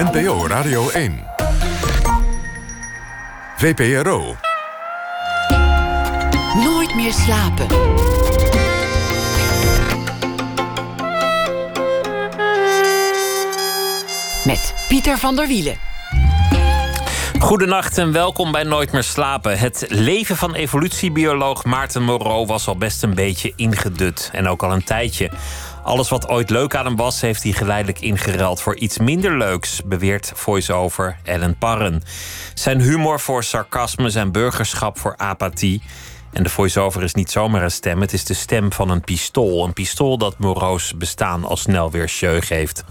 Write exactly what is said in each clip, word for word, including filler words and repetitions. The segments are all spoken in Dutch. N P O Radio één. V P R O. Nooit meer slapen. Met Pieter van der Wielen. Goedenacht en welkom bij Nooit meer slapen. Het leven van evolutiebioloog Maarten Moreau was al best een beetje ingedut. En ook al een tijdje. Alles wat ooit leuk aan hem was, heeft hij geleidelijk ingeruild voor iets minder leuks, beweert voice-over Ellen Parren. Zijn humor voor sarcasme, zijn burgerschap voor apathie. En de voice-over is niet zomaar een stem, het is de stem van een pistool. Een pistool dat Moreau's bestaan al snel weer sjeu geeft.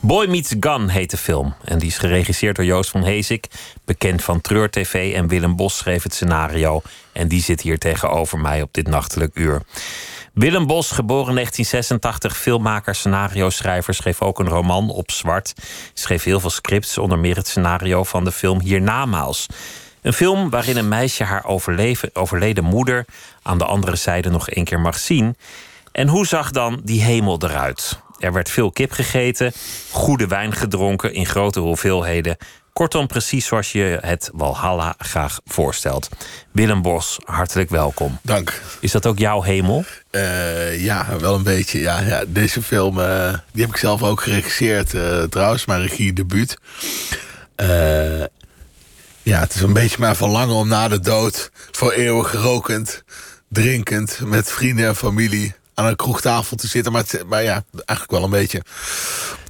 Boy Meets Gun heet de film. En die is geregisseerd door Joost van Heesik, bekend van Treur T V. En Willem Bosch schreef het scenario. En die zit hier tegenover mij op dit nachtelijk uur. Willem Bosch, geboren negentien zesentachtig, filmmaker, scenario-schrijver, schreef ook een roman, Op zwart. Schreef heel veel scripts, onder meer het scenario van de film Hiernamaals. Een film waarin een meisje haar overleven, overleden moeder aan de andere zijde nog één keer mag zien. En hoe zag dan die hemel eruit? Er werd veel kip gegeten, goede wijn gedronken in grote hoeveelheden. Kortom, precies zoals je het Walhalla graag voorstelt. Willem Bosch, hartelijk welkom. Dank. Is dat ook jouw hemel? Uh, ja, wel een beetje. Ja, ja. Deze film uh, die heb ik zelf ook geregisseerd. Uh, trouwens, mijn regiedebuut. Uh, ja, het is een beetje mijn verlangen om na de dood voor eeuwig rokend, drinkend, met vrienden en familie aan een kroegtafel te zitten. Maar, het, maar ja, eigenlijk wel een beetje.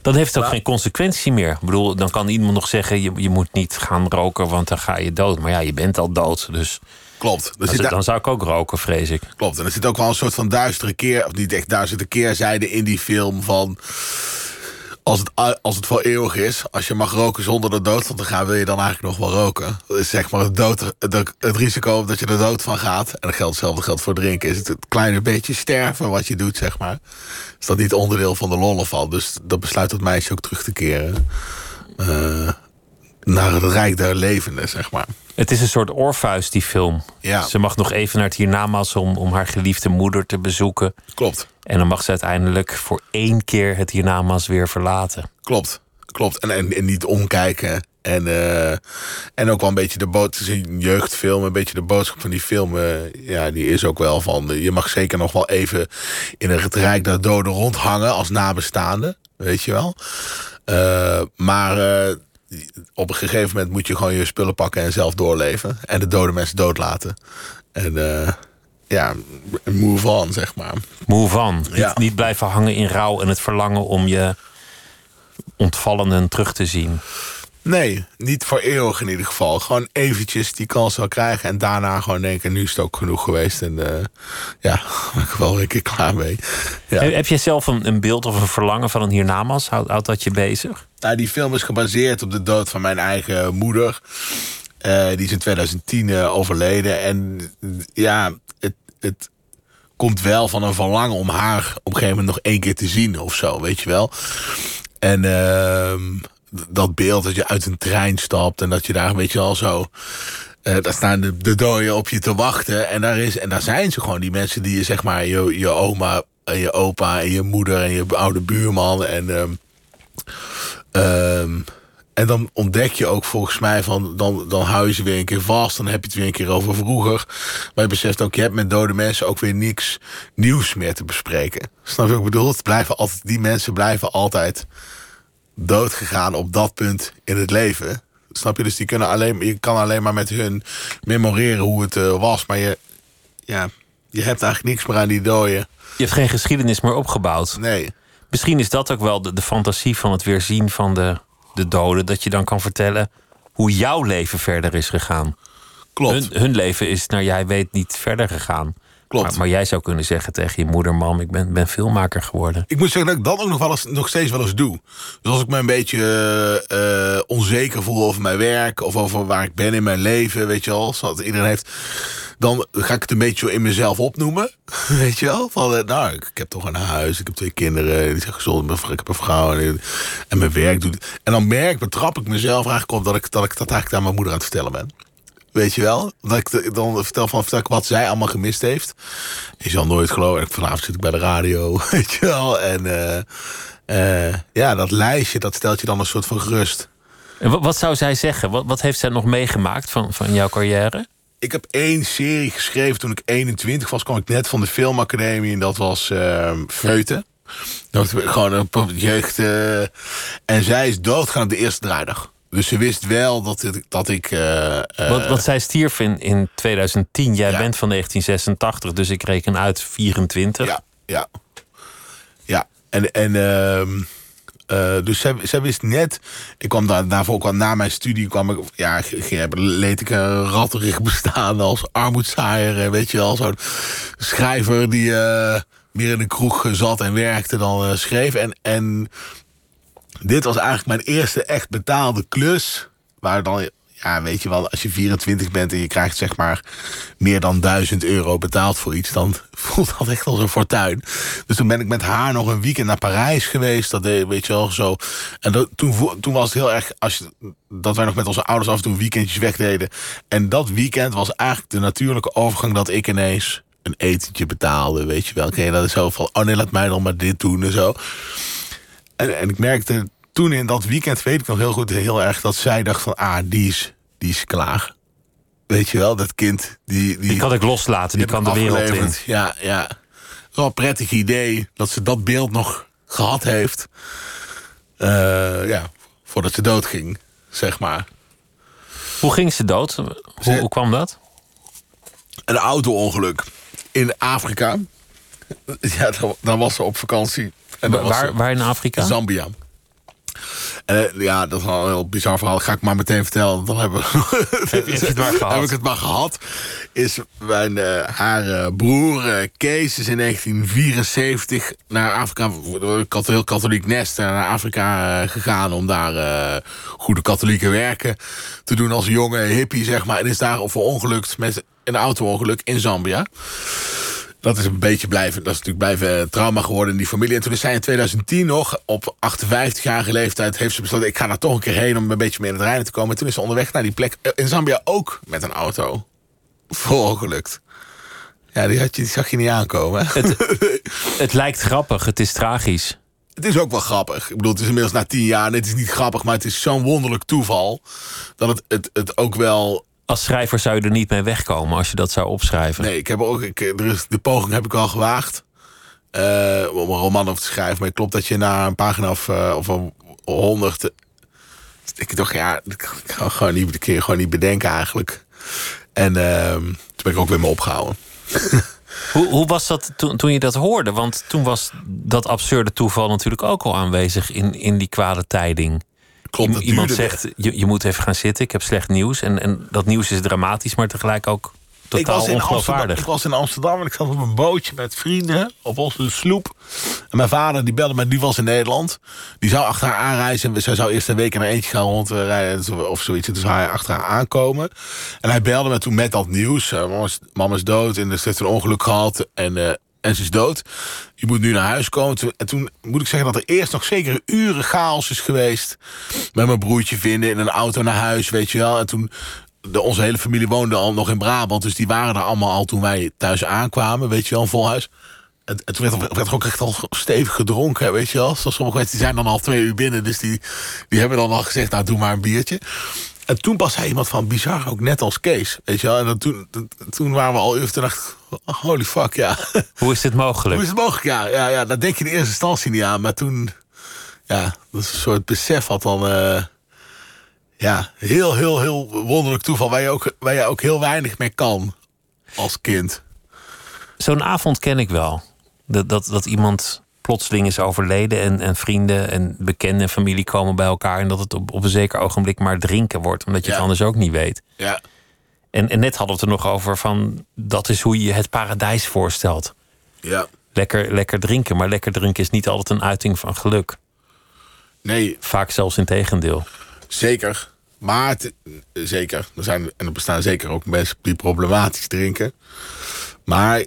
Dan heeft het ook geen consequentie meer. Ik bedoel, dan kan iemand nog zeggen, je, je moet niet gaan roken, want dan ga je dood. Maar ja, je bent al dood, dus... Klopt. Dan, dan, dan zou ik ook roken, vrees ik. Klopt, en er zit ook wel een soort van duistere keer... of niet echt duistere keerzijde in die film van... Als het, als het voor eeuwig is, als je mag roken zonder de dood van te gaan... wil je dan eigenlijk nog wel roken. Dat is zeg maar het, dood, het, het risico dat je er dood van gaat. En dat geldt, hetzelfde geldt voor drinken. Is het een kleine beetje sterven wat je doet, zeg maar. Is dat niet onderdeel van de lol of al? Dus dat besluit dat meisje ook terug te keren. Uh, naar het rijk der levenden, zeg maar. Het is een soort Orpheus, die film. Ja. Ze mag nog even naar het Hiernamaals om, om haar geliefde moeder te bezoeken. Klopt. En dan mag ze uiteindelijk voor één keer het Hiernamaals weer verlaten. Klopt, klopt. En, en, en niet omkijken. En, uh, en ook wel een beetje de boodschap. Het is een jeugdfilm, een beetje de boodschap van die film. Uh, ja, die is ook wel van... Uh, je mag zeker nog wel even in het rijk der doden rondhangen als nabestaande. Weet je wel. Uh, maar... Uh, op een gegeven moment moet je gewoon je spullen pakken en zelf doorleven. En de dode mensen doodlaten. En uh, ja, move on, zeg maar. Move on. Ja. Niet, niet blijven hangen in rouw en het verlangen om je ontvallenden terug te zien. Nee, niet voor eeuwig in ieder geval. Gewoon eventjes die kans wel krijgen. En daarna gewoon denken, nu is het ook genoeg geweest. En uh, ja, ben ik wel een keer klaar mee. Ja. Heb jij zelf een, een beeld of een verlangen van een hiernamaals? Houdt houd dat je bezig? Nou, die film is gebaseerd op de dood van mijn eigen moeder. Uh, die is in twintig tien uh, overleden. En ja, het... het komt wel van een verlangen om haar op een gegeven moment nog één keer te zien of zo. Weet je wel? En... Uh, dat beeld dat je uit een trein stapt en dat je daar, weet je wel, zo... Uh, daar staan de, de doden op je te wachten. En daar, is, en daar zijn ze gewoon, die mensen die je, zeg maar, je, je oma en je opa en je moeder en je oude buurman. En, um, um, en dan ontdek je ook volgens mij van, dan, dan hou je ze weer een keer vast. Dan heb je het weer een keer over vroeger. Maar je beseft ook, je hebt met dode mensen ook weer niks nieuws meer te bespreken. Snap je wat ik bedoel? Het blijven altijd, die mensen blijven altijd... doodgegaan op dat punt in het leven. Snap je? Dus die kunnen alleen, je kan alleen maar met hun memoreren hoe het uh, was. Maar je, ja, je hebt eigenlijk niks meer aan die doden. Je hebt geen geschiedenis meer opgebouwd. Nee. Misschien is dat ook wel de, de fantasie van het weerzien van de, de doden. Dat je dan kan vertellen hoe jouw leven verder is gegaan. Klopt. Hun, hun leven is, nou jij weet, niet verder gegaan. Klopt. Maar, maar jij zou kunnen zeggen tegen je moeder... mam, ik ben, ben filmmaker geworden. Ik moet zeggen dat ik dat ook nog, wel eens, nog steeds wel eens doe. Dus als ik me een beetje uh, onzeker voel over mijn werk... of over waar ik ben in mijn leven, weet je wel... zoals iedereen heeft... dan ga ik het een beetje in mezelf opnoemen. Weet je wel? Van, nou, ik heb toch een huis, ik heb twee kinderen... die zijn gezond, ik heb een vrouw en, en mijn werk doet... En dan merk, betrap ik mezelf eigenlijk op... dat ik dat, ik dat eigenlijk aan mijn moeder aan het vertellen ben. Weet je wel? Dat ik dan vertel, van, vertel ik wat zij allemaal gemist heeft. Je zal nooit geloven. En vanavond zit ik bij de radio. Weet je wel? En uh, uh, ja, dat lijstje, dat stelt je dan een soort van gerust. En wat, wat zou zij zeggen? Wat, wat heeft zij nog meegemaakt van, van jouw carrière? Ik heb één serie geschreven toen ik eenentwintig was. Kwam ik net van de filmacademie en dat was uh, Feuten. Dat we, gewoon een jeugd. Uh, en zij is doodgaan op de eerste draaidag. Dus ze wist wel dat, het, dat ik... Uh, wat, wat zij stierf in, in twintig tien. Jij ja. bent van negentien zesentachtig, dus ik reken uit vierentwintig. Ja, ja. Ja, en... en uh, Uh, dus zij, zij wist net... Ik kwam daar, daarvoor kwam na mijn studie... Kwam ik, ja, leed ik een ratterig bestaan als armoedzaaier. Weet je wel, zo'n schrijver die uh, meer in de kroeg zat en werkte dan uh, schreef. En, en dit was eigenlijk mijn eerste echt betaalde klus. Waar dan, ja, weet je wel, als je vierentwintig bent en je krijgt zeg maar meer dan duizend euro betaald voor iets, dan voelt dat echt als een fortuin. Dus toen ben ik met haar nog een weekend naar Parijs geweest. Dat deed, weet je wel, zo. En dat, toen, toen was het heel erg, als je, dat wij nog met onze ouders af en toe weekendjes wegdeden. En dat weekend was eigenlijk de natuurlijke overgang dat ik ineens een etentje betaalde, weet je wel. Kijk, dat is zo van, oh nee, laat mij dan maar dit doen en zo. En, en ik merkte... Toen in dat weekend, weet ik nog heel goed, heel erg... dat zij dacht van, ah, die is, die is klaar. Weet je wel, dat kind... Die, die, die kan ik loslaten, die, die kan de wereld in. Ja, ja. Wel een prettig idee dat ze dat beeld nog gehad heeft. Uh, ja, voordat ze dood ging, zeg maar. Hoe ging ze dood? Hoe, ze, hoe kwam dat? Een auto-ongeluk in Afrika. Ja, dan, dan was ze op vakantie. En dan waar, was waar in Afrika? Zambia. En ja, dat is wel een heel bizar verhaal. Dat ga ik maar meteen vertellen. Dan hebben we heb, je het maar gehad? heb ik het maar gehad. Is mijn, uh, haar uh, broer uh, Kees is in negentien vierenzeventig naar Afrika... een heel katholiek nest naar Afrika uh, gegaan... om daar uh, goede katholieke werken te doen als jonge hippie, zeg maar. En is daar verongelukt met een auto-ongeluk in Zambia. Dat is een beetje blijven, dat is natuurlijk blijven trauma geworden in die familie. En toen is zij in twintig tien nog, op achtenvijftigjarige leeftijd... heeft ze besloten, ik ga daar toch een keer heen om een beetje meer in het rijden te komen. En toen is ze onderweg naar die plek in Zambia ook met een auto verongelukt. Ja, die, had je, die zag je niet aankomen. Het, het lijkt grappig, het is tragisch. Het is ook wel grappig. Ik bedoel, het is inmiddels na tien jaar en het is niet grappig... maar het is zo'n wonderlijk toeval dat het, het, het ook wel... Als schrijver zou je er niet mee wegkomen als je dat zou opschrijven. Nee, ik heb ook, ik, er is, de poging heb ik al gewaagd uh, om een roman over te schrijven. Maar het klopt dat je na een pagina of, uh, of een honderd... Ik dacht, ja, ik kan gewoon niet, ik kan gewoon niet bedenken eigenlijk. En uh, toen ben ik ook weer mee opgehouden. Hoe, hoe was dat toen, toen je dat hoorde? Want toen was dat absurde toeval natuurlijk ook al aanwezig in, in die kwade tijding. Klopt, iemand zegt, je, je moet even gaan zitten, ik heb slecht nieuws. En, en dat nieuws is dramatisch, maar tegelijk ook totaal ongeloofwaardig. Ik was in Amsterdam en ik zat op een bootje met vrienden op onze sloep. En mijn vader die belde me, die was in Nederland. Die zou achter haar aanreizen en zij zou eerst een week in haar eentje gaan rondrijden of zoiets. En toen zou hij achter haar aankomen. En hij belde me toen met dat nieuws. Mama is dood en ze heeft een ongeluk gehad en... Uh, En ze is dood. Je moet nu naar huis komen. En toen moet ik zeggen dat er eerst nog zeker uren chaos is geweest. Met mijn broertje vinden in een auto naar huis, weet je wel. En toen, de, onze hele familie woonde al nog in Brabant. Dus die waren er allemaal al toen wij thuis aankwamen, weet je wel, een vol huis. En, en toen werd er ook echt al stevig gedronken, weet je wel. Zoals sommige mensen, die zijn dan al twee uur binnen. Dus die, die hebben dan al gezegd, nou, doe maar een biertje. En toen was hij iemand van bizar, ook net als Kees. Weet je wel? En dan toen, toen waren we al uur en dacht, holy fuck, ja. Hoe is dit mogelijk? Hoe is het mogelijk, ja. ja, ja daar denk je in eerste instantie niet aan. Maar toen, ja, dat is een soort besef had dan... Uh, ja, heel, heel, heel wonderlijk toeval. Waar je ook, waar je ook heel weinig mee kan als kind. Zo'n avond ken ik wel. Dat, dat, dat iemand... plotseling is overleden en, en vrienden en bekenden en familie komen bij elkaar... en dat het op, op een zeker ogenblik maar drinken wordt... omdat je ja. het anders ook niet weet. Ja. En, en net hadden we het er nog over van... dat is hoe je het paradijs voorstelt. Ja. Lekker, lekker drinken, maar lekker drinken is niet altijd een uiting van geluk. Nee. Vaak zelfs in tegendeel. Zeker, maar het, zeker. Er zijn, en er bestaan zeker ook mensen die problematisch drinken. Maar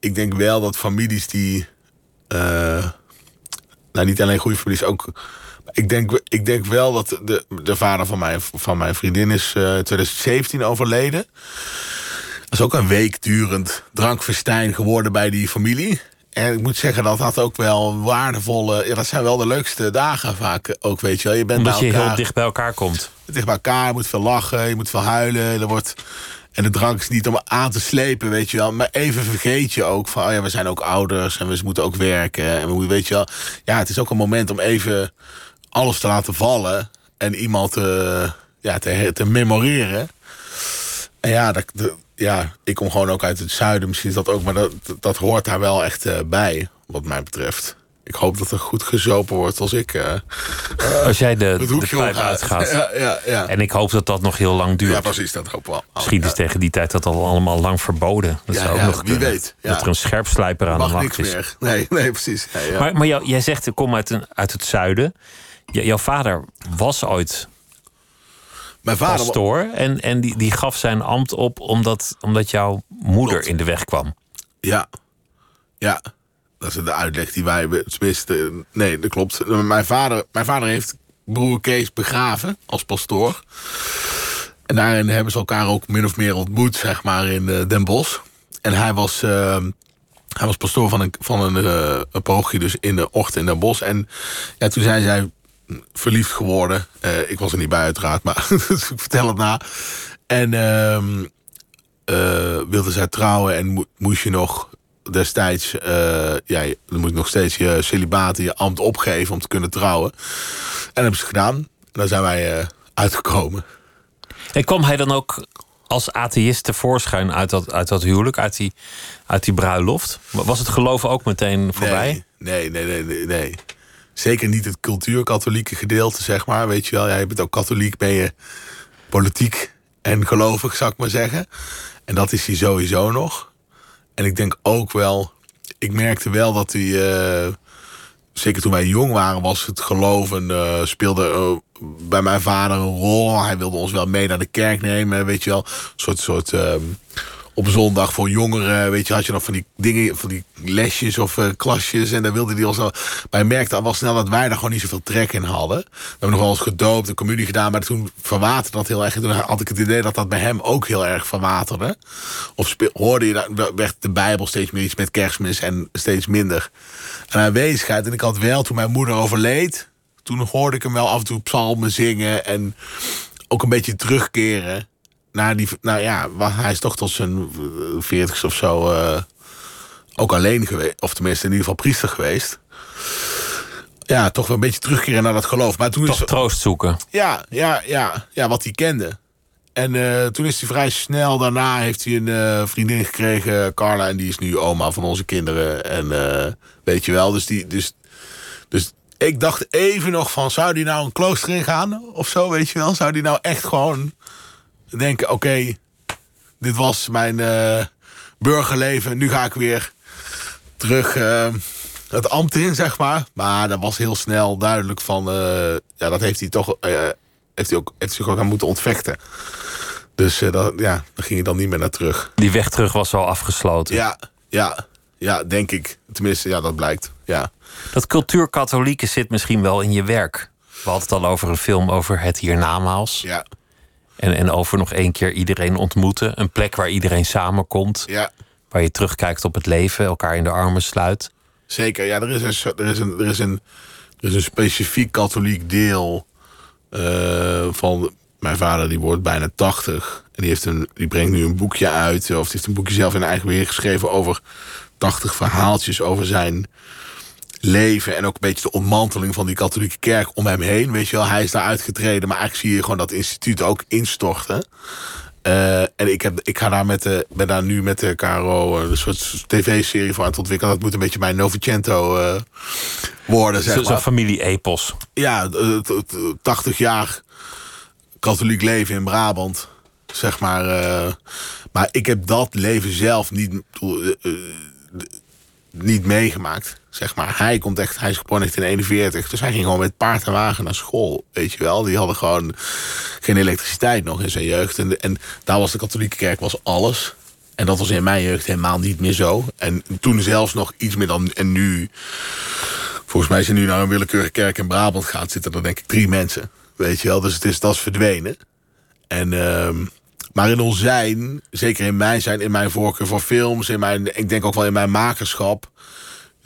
ik denk wel dat families die... Uh, nou, niet alleen goede families, ook... Ik denk, ik denk wel dat de, de vader van mijn, van mijn vriendin is uh, twintig zeventien overleden. Dat is ook een week durend drankfestijn geworden bij die familie. En ik moet zeggen, dat had ook wel waardevolle... Ja, dat zijn wel de leukste dagen vaak ook, weet je wel. Je bent Omdat bij elkaar, je heel dicht bij elkaar komt. Dicht bij elkaar, je moet veel lachen, je moet veel huilen. Er wordt, en de drank is niet om aan te slepen, weet je wel. Maar even vergeet je ook van, oh ja, we zijn ook ouders en we moeten ook werken. En we, weet je wel, ja, het is ook een moment om even alles te laten vallen. En iemand te, ja, te, te memoreren. En ja, dat... Ja, ik kom gewoon ook uit het zuiden, misschien is dat ook... maar dat, dat hoort daar wel echt uh, bij, wat mij betreft. Ik hoop dat er goed gezopen wordt als ik... Uh, als jij de, de pijp uitgaat. Ja, ja, ja. En ik hoop dat dat nog heel lang duurt. Ja, precies, dat hoop ik wel. Misschien is ja. tegen die tijd dat al allemaal lang verboden. Dat ja, zou ook ja, nog wie kunnen, weet. Ja. Dat er een scherpslijper aan mag de macht is. Meer. Nee, nee, precies. Ja, ja. Maar, maar jou, jij zegt, ik kom uit, een, uit het zuiden. J- jouw vader was ooit... Mijn vader pastoor, en, en die, die gaf zijn ambt op omdat, omdat jouw moeder Tot. in de weg kwam. Ja, ja, dat is de uitleg die wij tenminste. Nee, dat klopt. Mijn vader, mijn vader heeft broer Kees begraven als pastoor. En daarin hebben ze elkaar ook min of meer ontmoet, zeg maar, in Den Bosch. En hij was, uh, hij was pastoor van een, van een, uh, een parochie, dus in de ochtend in Den Bosch. En ja, toen zijn zij... verliefd geworden. Uh, ik was er niet bij uiteraard, maar dus ik vertel het na. En uh, uh, wilde zij trouwen en mo- moest je nog destijds... Uh, ja, dan moet je nog steeds je celibaat en je ambt opgeven om te kunnen trouwen. En dat hebben ze gedaan. En daar zijn wij uh, uitgekomen. En kwam hij dan ook als atheïst tevoorschijn uit dat, uit dat huwelijk, uit die, uit die bruiloft? Was het geloven ook meteen voorbij? Nee, nee, nee, nee, nee. Zeker niet het cultuurkatholieke gedeelte, zeg maar. Weet je wel, ja, je bent ook katholiek, ben je politiek en gelovig, zou ik maar zeggen. En dat is hij sowieso nog. En ik denk ook wel... Ik merkte wel dat hij... Uh, zeker toen wij jong waren, was het geloven... Uh, speelde uh, bij mijn vader een rol. Hij wilde ons wel mee naar de kerk nemen, weet je wel. Een soort... soort uh, op zondag voor jongeren, weet je, had je nog van die dingen, van die lesjes of uh, klasjes. En dan wilde die ons al. Maar je merkte al wel snel dat wij daar gewoon niet zoveel trek in hadden. We hebben nog wel eens gedoopt, een communie gedaan, maar toen verwaterde dat heel erg. En toen had ik het idee dat dat bij hem ook heel erg verwaterde. Of speel, hoorde je, daar werd de Bijbel steeds meer iets met Kerstmis en steeds minder. En aanwezigheid, en ik had wel, toen mijn moeder overleed, toen hoorde ik hem wel af en toe psalmen zingen en ook een beetje terugkeren. Naar die, nou ja, hij is toch tot zijn veertigste of zo uh, ook alleen geweest. Of tenminste in ieder geval priester geweest. Ja, toch wel een beetje terugkeren naar dat geloof. Maar toen toch is, troost zoeken. Ja, ja, ja, ja, wat hij kende. En uh, toen is hij vrij snel daarna heeft hij een uh, vriendin gekregen, Carla. En die is nu oma van onze kinderen. En uh, weet je wel, dus die... Dus, dus ik dacht even nog van, zou die nou een klooster ingaan? Of zo, weet je wel? Zou die nou echt gewoon... denken, oké, okay, dit was mijn uh, burgerleven. Nu ga ik weer terug uh, het ambt in, zeg maar. Maar dat was heel snel duidelijk van... Uh, ja, dat heeft hij toch uh, heeft hij ook, heeft hij ook aan moeten ontvechten. Dus uh, dat, ja, daar ging je dan niet meer naar terug. Die weg terug was al afgesloten. Ja, ja, ja, denk ik. Tenminste, ja, dat blijkt. Ja. Dat cultuurkatholieke zit misschien wel in je werk. We hadden het al over een film over het Hiernamaals. Ja. En, en over nog één keer iedereen ontmoeten. Een plek waar iedereen samenkomt. Ja. Waar je terugkijkt op het leven. Elkaar in de armen sluit. Zeker, ja. Er is een, er is een, er is een, er is een specifiek katholiek deel. Uh, van mijn vader, die wordt bijna tachtig. En die, heeft een, die brengt nu een boekje uit. Of die heeft een boekje zelf in eigen beheer geschreven. Over tachtig verhaaltjes over zijn leven en ook een beetje de ontmanteling van die katholieke kerk om hem heen. Weet je wel, hij is daar uitgetreden, maar eigenlijk zie je gewoon dat instituut ook instorten. Uh, en ik, heb, ik ga daar met de, ben daar nu met de K R O een soort tv-serie voor aan het ontwikkelen. Dat moet een beetje mijn Novicento uh, worden, zeg maar. Zo'n familie-epos. Ja, tachtig jaar katholiek leven in Brabant, zeg maar. Uh, maar ik heb dat leven zelf niet... Uh, uh, niet meegemaakt, zeg maar. Hij komt echt, hij is geboren in eenenveertig, dus hij ging gewoon met paard en wagen naar school, weet je wel. Die hadden gewoon geen elektriciteit nog in zijn jeugd. En, en daar was de katholieke kerk was alles. En dat was in mijn jeugd helemaal niet meer zo. En toen zelfs nog iets meer dan... En nu, volgens mij, als je nu naar een willekeurige kerk in Brabant gaat zitten, dan denk ik drie mensen, weet je wel. Dus het is, dat is verdwenen. En... Uh, Maar in ons zijn, zeker in mijn zijn, in mijn voorkeur voor films, in mijn, ik denk ook wel in mijn makerschap,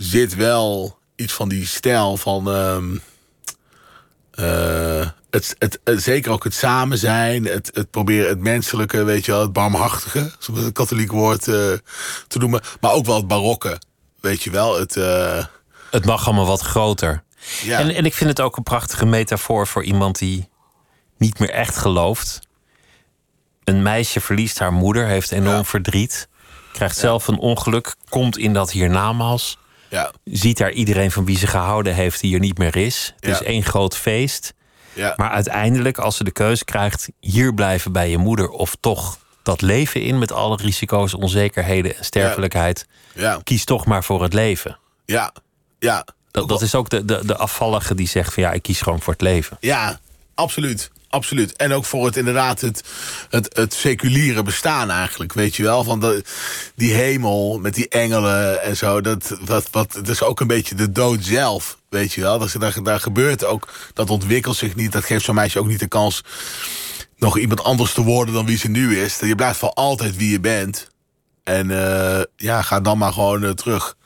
zit wel iets van die stijl van... Um, uh, het, het, het, zeker ook het samen zijn, het, het proberen het menselijke, weet je wel, het barmhartige, om het katholiek woord uh, te noemen. Maar ook wel het barokke, weet je wel. Het, uh... het mag allemaal wat groter. Ja. En, en ik vind het ook een prachtige metafoor voor iemand die niet meer echt gelooft. Een meisje verliest haar moeder, heeft enorm ja. verdriet. Krijgt ja. zelf een ongeluk, komt in dat hiernamaals. Ja. Ziet daar iedereen van wie ze gehouden heeft die er niet meer is. Het ja. is één groot feest. Ja. Maar uiteindelijk, als ze de keuze krijgt... hier blijven bij je moeder of toch dat leven in... met alle risico's, onzekerheden en sterfelijkheid... Ja. Ja. kies toch maar voor het leven. Ja, ja. Dat, dat is ook de, de, de afvallige die zegt van ja, ik kies gewoon voor het leven. Ja, absoluut. Absoluut. En ook voor het inderdaad het, het, het seculiere bestaan eigenlijk, weet je wel. Van de, die hemel met die engelen en zo, dat, dat, wat, dat is ook een beetje de dood zelf, weet je wel. Dat, daar, daar gebeurt ook, dat ontwikkelt zich niet, dat geeft zo'n meisje ook niet de kans nog iemand anders te worden dan wie ze nu is. Je blijft voor altijd wie je bent en uh, ja, ga dan maar gewoon uh, terug.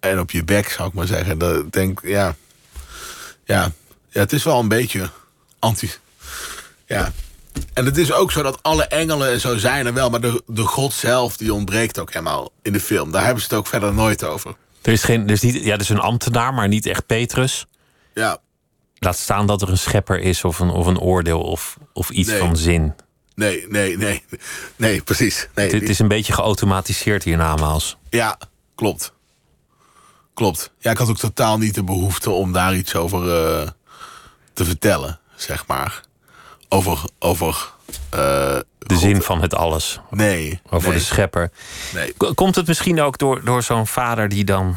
En op je bek, zou ik maar zeggen. Dat, denk, ja. Ja. ja, het is wel een beetje anti... Ja. En het is ook zo dat alle engelen en zo zijn er wel... maar de, de god zelf die ontbreekt ook helemaal in de film. Daar hebben ze het ook verder nooit over. Er is geen, er is niet, ja, er is een ambtenaar, maar niet echt Petrus. Ja. Laat staan dat er een schepper is of een, of een oordeel of, of iets nee. van zin. Nee, nee, nee. Nee, precies. Nee, het, het is een beetje geautomatiseerd hiernamaals. Ja, klopt. Klopt. Ja, ik had ook totaal niet de behoefte om daar iets over uh, te vertellen, zeg maar. Over... over uh, de zin van het alles. Nee. Over nee. de schepper. Nee. Komt het misschien ook door, door zo'n vader die dan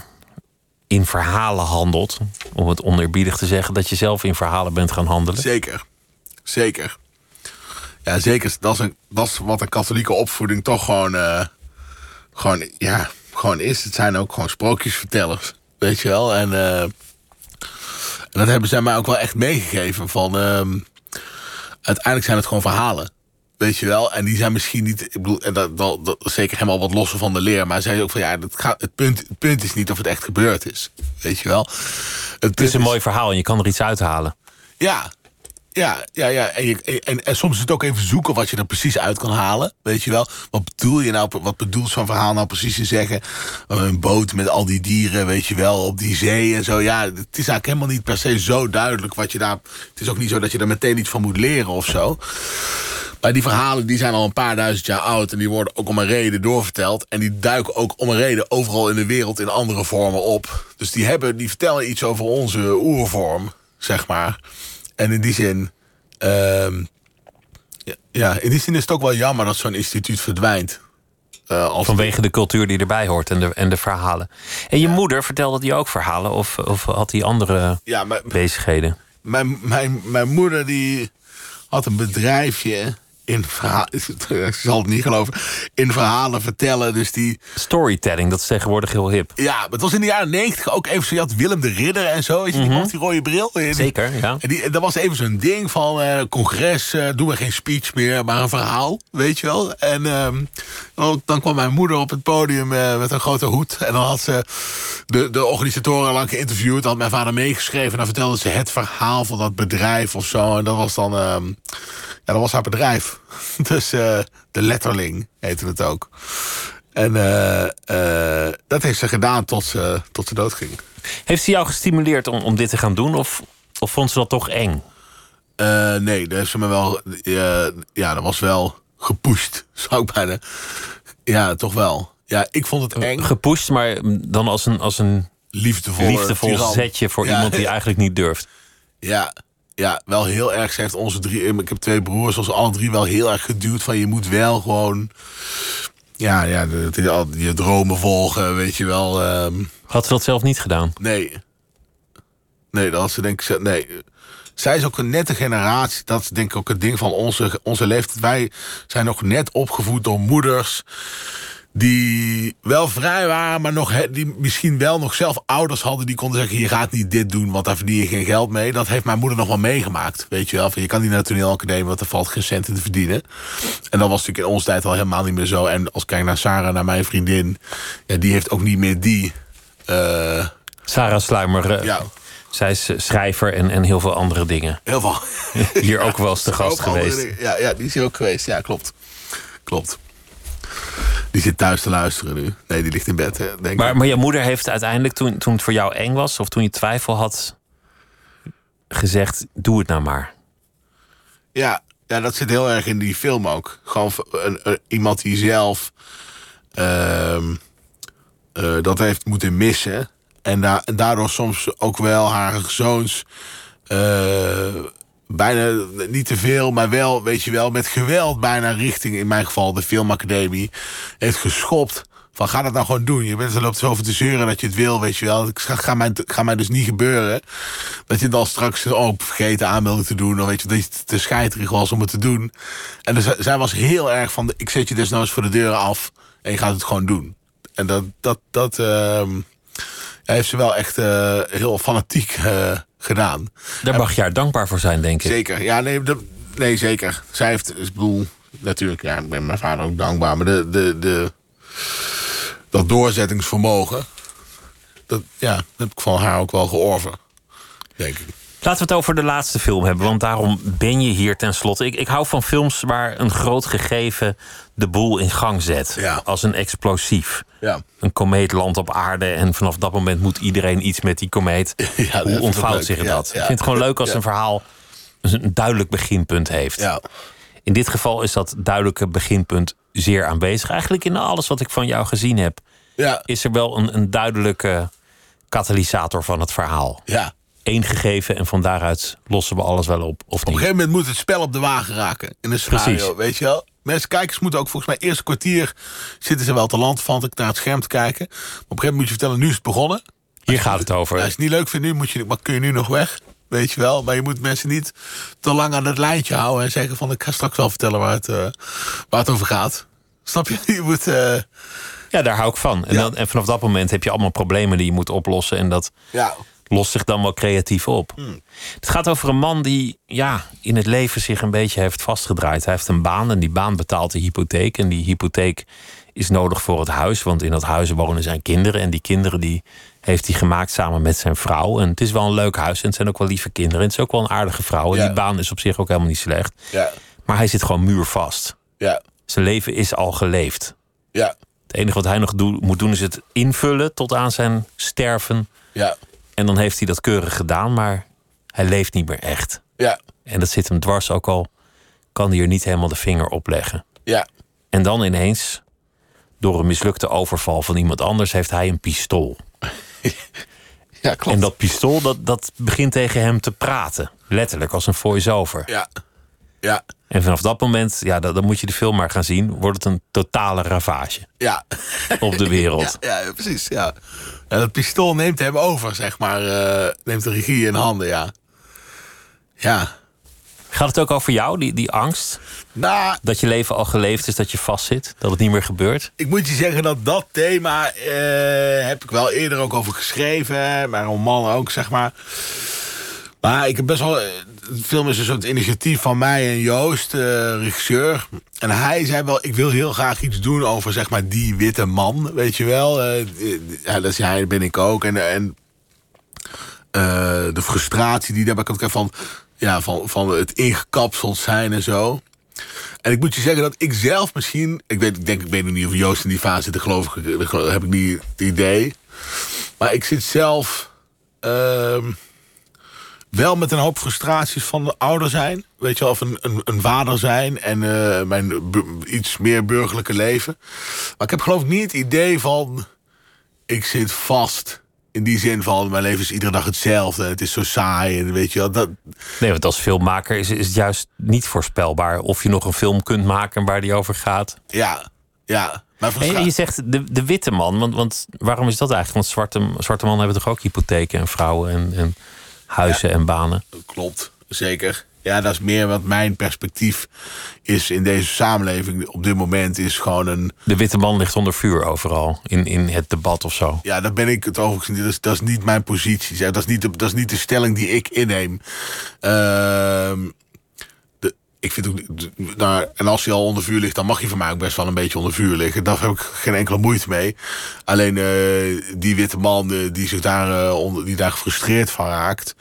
in verhalen handelt? Om het oneerbiedig te zeggen, dat je zelf in verhalen bent gaan handelen? Zeker. Zeker. Ja, zeker. Dat is, een, dat is wat een katholieke opvoeding toch gewoon... Uh, gewoon, ja... gewoon is. Het zijn ook gewoon sprookjesvertellers. Weet je wel? En, uh, en dat hebben zij mij ook wel echt meegegeven. Van, uh, uiteindelijk zijn het gewoon verhalen. Weet je wel? En die zijn misschien niet... Ik bedoel, en dat, dat, dat is zeker helemaal wat losser van de leer. Maar zij ook van, ja, dat gaat, het, punt, het punt is niet of het echt gebeurd is. Weet je wel? Het, het is een mooi verhaal en je kan er iets uithalen. Ja. Ja, ja, ja. En, je, en, en soms is het ook even zoeken wat je er precies uit kan halen. Weet je wel? Wat bedoel je nou? Wat bedoelt zo'n verhaal nou precies te zeggen? Een boot met al die dieren, weet je wel, op die zee en zo. Ja, het is eigenlijk helemaal niet per se zo duidelijk wat je daar... Het is ook niet zo dat je er meteen iets van moet leren of zo. Maar die verhalen die zijn al een paar duizend jaar oud... en die worden ook om een reden doorverteld. En die duiken ook om een reden overal in de wereld in andere vormen op. Dus die, hebben, die vertellen iets over onze oervorm, zeg maar... En in die zin... Uh, ja, ja, in die zin is het ook wel jammer dat zo'n instituut verdwijnt. Uh, als Vanwege de... de cultuur die erbij hoort en de, en de verhalen. En je ja. moeder, vertelde die ook verhalen? Of, of had die andere ja, maar, bezigheden? Mijn, mijn, mijn moeder die had een bedrijfje... in verhalen... Ik zal het niet geloven. In verhalen vertellen, dus die... Storytelling, dat is tegenwoordig heel hip. Ja, maar het was in de jaren negentig ook even zo... Je had Willem de Ridder en zo, weet je, mm-hmm. die had die rode bril. Die, Zeker, ja. En die, dat was even zo'n ding van... Uh, congres, uh, doen we geen speech meer, maar een verhaal, weet je wel. En uh, dan kwam mijn moeder op het podium uh, met een grote hoed... en dan had ze de, de organisatoren lang geïnterviewd... had mijn vader meegeschreven en dan vertelde ze het verhaal van dat bedrijf of zo. En dat was dan... Uh, ja, dat was haar bedrijf. Dus uh, de letterling heette het ook. En uh, uh, dat heeft ze gedaan tot ze, tot ze dood ging. Heeft ze jou gestimuleerd om, om dit te gaan doen? Of, of vond ze dat toch eng? Uh, nee, dat heeft ze me wel... Uh, ja, dat was wel gepusht, zou ik bijna... Ja, toch wel. Ja, ik vond het eng. Gepusht, maar dan als een, als een liefdevol, liefdevol zetje voor ja, iemand die eigenlijk niet durft. Ja, Ja, wel heel erg. Ze heeft onze drie... Ik heb twee broers, ons alle drie wel heel erg geduwd van... je moet wel gewoon... Ja, ja, je dromen volgen, weet je wel. Um... Had ze dat zelf niet gedaan? Nee. Nee, dat had ze denk ik... Nee. Zij is ook een nette generatie. Dat is denk ik ook het ding van onze, onze leeftijd. Wij zijn nog net opgevoed door moeders... die wel vrij waren, maar nog, die misschien wel nog zelf ouders hadden... die konden zeggen, je gaat niet dit doen, want daar verdien je geen geld mee. Dat heeft mijn moeder nog wel meegemaakt, weet je wel. Van, je kan niet naar de toneelacademie, want er valt geen cent in te verdienen. En dat was natuurlijk in onze tijd al helemaal niet meer zo. En als ik kijk naar Sarah, naar mijn vriendin... Ja, die heeft ook niet meer die Uh, Sarah Sluimer. Uh, ja. Zij is schrijver en, en heel veel andere dingen. Heel veel. Hier ja, ook wel eens te gast geweest. Ja, ja, die is hier ook geweest. Ja, klopt. Klopt. Die zit thuis te luisteren nu. Nee, die ligt in bed. Hè, denk maar, maar je moeder heeft uiteindelijk, toen, toen het voor jou eng was... of toen je twijfel had, gezegd, doe het nou maar. Ja, ja, dat zit heel erg in die film ook. Gewoon een, een, iemand die zelf uh, uh, dat heeft moeten missen... En, da- en daardoor soms ook wel haar zoons... Uh, bijna niet te veel, maar wel, weet je wel... met geweld bijna richting, in mijn geval, de filmacademie... heeft geschopt van, ga dat nou gewoon doen. Je bent er loopt zo over te zeuren dat je het wil, weet je wel. Ik ga, ga, mij, ga mij dus niet gebeuren. Dat je dan straks oh, vergeten aanmelding te doen... of weet je, dat je te scheiterig was om het te doen. En dus, zij was heel erg van... ik zet je desnoods voor de deuren af en je gaat het gewoon doen. En dat... dat, dat uh, hij heeft ze wel echt uh, heel fanatiek uh, gedaan. Daar mag je haar dankbaar voor zijn, denk ik. Zeker, ja, nee, de, nee zeker. Zij heeft, ik bedoel, natuurlijk, ja, ik ben mijn vader ook dankbaar... maar de, de, de, dat doorzettingsvermogen, dat, ja, dat heb ik van haar ook wel georven, denk ik. Laten we het over de laatste film hebben, want daarom ben je hier tenslotte. Ik, ik hou van films waar een groot gegeven de boel in gang zet. Ja. Als een explosief. Ja. Een komeet landt op aarde en vanaf dat moment moet iedereen iets met die komeet. Ja, hoe ontvouwt zich ja, dat? Ja. Ik vind het gewoon leuk als een verhaal een duidelijk beginpunt heeft. Ja. In dit geval is dat duidelijke beginpunt zeer aanwezig. Eigenlijk in alles wat ik van jou gezien heb, ja. is er wel een, een duidelijke katalysator van het verhaal. Ja. Eén gegeven en van daaruit lossen we alles wel op. Of niet. Op een gegeven moment moet het spel op de wagen raken. In een scenario, precies. Weet je wel. Mensen, kijkers moeten ook volgens mij eerst een kwartier... zitten ze wel te land van naar het scherm te kijken. Maar op een gegeven moment moet je vertellen, nu is het begonnen. Hier gaat het over. Als je het niet leuk vindt, nu moet je, maar kun je nu nog weg. Weet je wel. Maar je moet mensen niet te lang aan het lijntje houden... en zeggen van, ik ga straks wel vertellen waar het, uh, waar het over gaat. Snap je? Je moet... Uh... Ja, daar hou ik van. En, ja. dan, en vanaf dat moment heb je allemaal problemen die je moet oplossen. En dat... Ja. Lost zich dan wel creatief op. Hmm. Het gaat over een man die ja, in het leven zich een beetje heeft vastgedraaid. Hij heeft een baan en die baan betaalt de hypotheek. En die hypotheek is nodig voor het huis. Want in dat huis wonen zijn kinderen. En die kinderen die heeft hij gemaakt samen met zijn vrouw. En het is wel een leuk huis. En het zijn ook wel lieve kinderen. En het is ook wel een aardige vrouw. En ja. die baan is op zich ook helemaal niet slecht. Ja. Maar hij zit gewoon muurvast. Ja. Zijn leven is al geleefd. Ja. Het enige wat hij nog do- moet doen is het invullen tot aan zijn sterven. Ja. En dan heeft hij dat keurig gedaan, maar hij leeft niet meer echt. Ja. En dat zit hem dwars, ook al kan hij er niet helemaal de vinger op leggen. Ja. En dan ineens, door een mislukte overval van iemand anders... heeft hij een pistool. Ja, klopt. En dat pistool, dat, dat begint tegen hem te praten. Letterlijk, als een voice-over. Ja. Ja. En vanaf dat moment, ja, dan, dan moet je de film maar gaan zien... wordt het een totale ravage. Ja. Op de wereld. Ja, ja precies, ja. En dat pistool neemt hem over, zeg maar. Uh, neemt de regie in handen, ja. Ja. Gaat het ook over jou, die, die angst? Nou, dat je leven al geleefd is, dat je vastzit? Dat het niet meer gebeurt? Ik moet je zeggen dat dat thema... Uh, heb ik wel eerder ook over geschreven. Mijn roman ook, zeg maar. Maar ik heb best wel... De film is een soort initiatief van mij en Joost, uh, regisseur. En hij zei wel, ik wil heel graag iets doen over zeg maar die witte man, weet je wel. Uh, ja, dat is hij, ben ik ook. En, en uh, de frustratie die daarbij komt van, ja, van, van het ingekapseld zijn en zo. En ik moet je zeggen dat ik zelf misschien... Ik weet, ik denk, ik weet nog niet of Joost in die fase zit, geloof ik, geloof, heb ik niet het idee. Maar ik zit zelf... Uh, wel met een hoop frustraties van de ouder zijn. Weet je wel, of een, een, een vader zijn. En uh, mijn bu- iets meer burgerlijke leven. Maar ik heb geloof ik niet het idee van... ik zit vast. In die zin van, mijn leven is iedere dag hetzelfde. Het is zo saai. En weet je wel, dat... Nee, want als filmmaker is, is het juist niet voorspelbaar... of je nog een film kunt maken waar die over gaat. Ja, ja. Maar en je zegt de, de witte man. Want, want waarom is dat eigenlijk? Want zwarte, zwarte mannen hebben toch ook hypotheken en vrouwen en... en... huizen ja, en banen. Klopt, zeker. Ja, dat is meer wat mijn perspectief is in deze samenleving. Op dit moment is gewoon een... De witte man ligt onder vuur overal, in, in het debat of zo. Ja, daar ben ik het overigens niet. Dat is niet mijn positie. Dat is niet de, dat is niet de stelling die ik inneem. Uh, de, ik, vind ook, nou, en als hij al onder vuur ligt, dan mag hij van mij ook best wel een beetje onder vuur liggen. Daar heb ik geen enkele moeite mee. Alleen uh, die witte man uh, die zich daar, uh, onder, die daar gefrustreerd van raakt,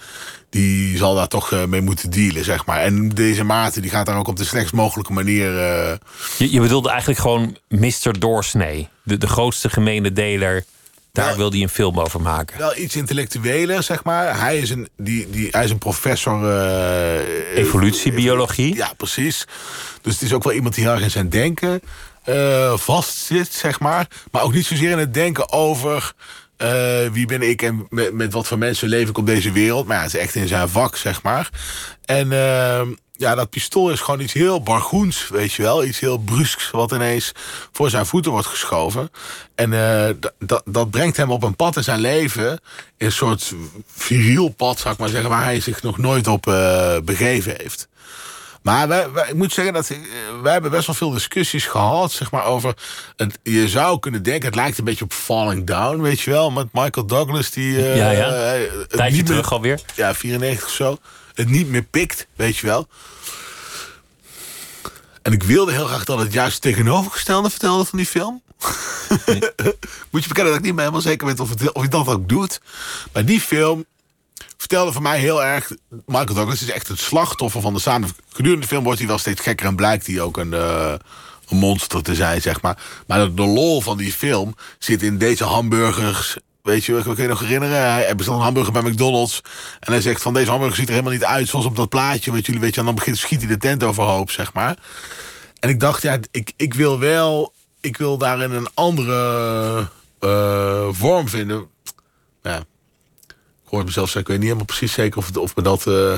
die zal daar toch uh, mee moeten dealen, zeg maar. En deze Maarten, die gaat daar ook op de slechtst mogelijke manier... Uh... Je, je bedoelde eigenlijk gewoon mister Doorsnee. De, de grootste gemene deler. Daar nou, wil hij een film over maken. Wel iets intellectueler, zeg maar. Hij is een, die, die, hij is een professor... Uh, Evolutiebiologie. Ja, precies. Dus het is ook wel iemand die heel erg in zijn denken uh, vastzit, zeg maar. Maar ook niet zozeer in het denken over... Uh, wie ben ik en met, met wat voor mensen leef ik op deze wereld. Maar ja, het is echt in zijn vak, zeg maar. En uh, ja, dat pistool is gewoon iets heel bargoens, weet je wel. Iets heel brusks, wat ineens voor zijn voeten wordt geschoven. En uh, d- d- dat brengt hem op een pad in zijn leven. Een soort viriel pad, zou ik maar zeggen, waar hij zich nog nooit op uh, begeven heeft. Maar wij, wij, ik moet zeggen dat wij hebben best wel veel discussies gehad, zeg maar, over het, je zou kunnen denken, het lijkt een beetje op Falling Down, weet je wel, met Michael Douglas die uh, ja, ja. Uh, tijdje terug meer, alweer, ja, vierennegentig of zo, het niet meer pikt, weet je wel. En ik wilde heel graag dat het juist tegenovergestelde vertelde van die film. Nee. Moet je bekennen dat ik niet meer helemaal zeker weet of, het, of je dat ook doet, maar die film vertelde voor mij heel erg... Michael Douglas is echt het slachtoffer van de samenleving. Gedurende de film wordt hij wel steeds gekker... en blijkt hij ook een, uh, een monster te zijn, zeg maar. Maar de, de lol van die film zit in deze hamburgers... Weet je, kun je je nog herinneren? Hij bestelt een hamburger bij McDonald's. En hij zegt van, deze hamburger ziet er helemaal niet uit... zoals op dat plaatje, want jullie, weet je, en dan begint, schiet hij de tent overhoop, zeg maar. En ik dacht, ja, ik, ik wil wel... Ik wil daarin een andere uh, vorm vinden. Ja... Ik hoor mezelf zeggen, ik weet niet helemaal precies zeker of, of me dat... Uh...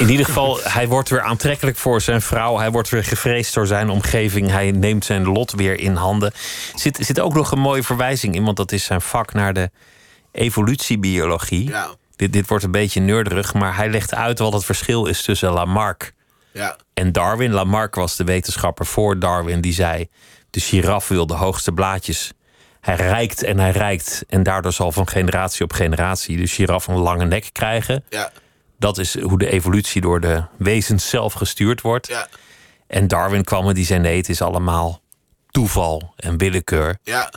In ieder geval, hij wordt weer aantrekkelijk voor zijn vrouw. Hij wordt weer gevreesd door zijn omgeving. Hij neemt zijn lot weer in handen. Er zit, zit ook nog een mooie verwijzing in, want dat is zijn vak naar de evolutiebiologie. Ja. Dit, dit wordt een beetje nerderig, maar hij legt uit wat het verschil is tussen Lamarck ja. en Darwin. Lamarck was de wetenschapper voor Darwin die zei... de giraf wil de hoogste blaadjes... Hij reikt en hij reikt. En daardoor zal van generatie op generatie de giraf een lange nek krijgen. Ja. Dat is hoe de evolutie door de wezens zelf gestuurd wordt. Ja. En Darwin kwam en die zei nee, het is allemaal toeval en willekeur. Ja.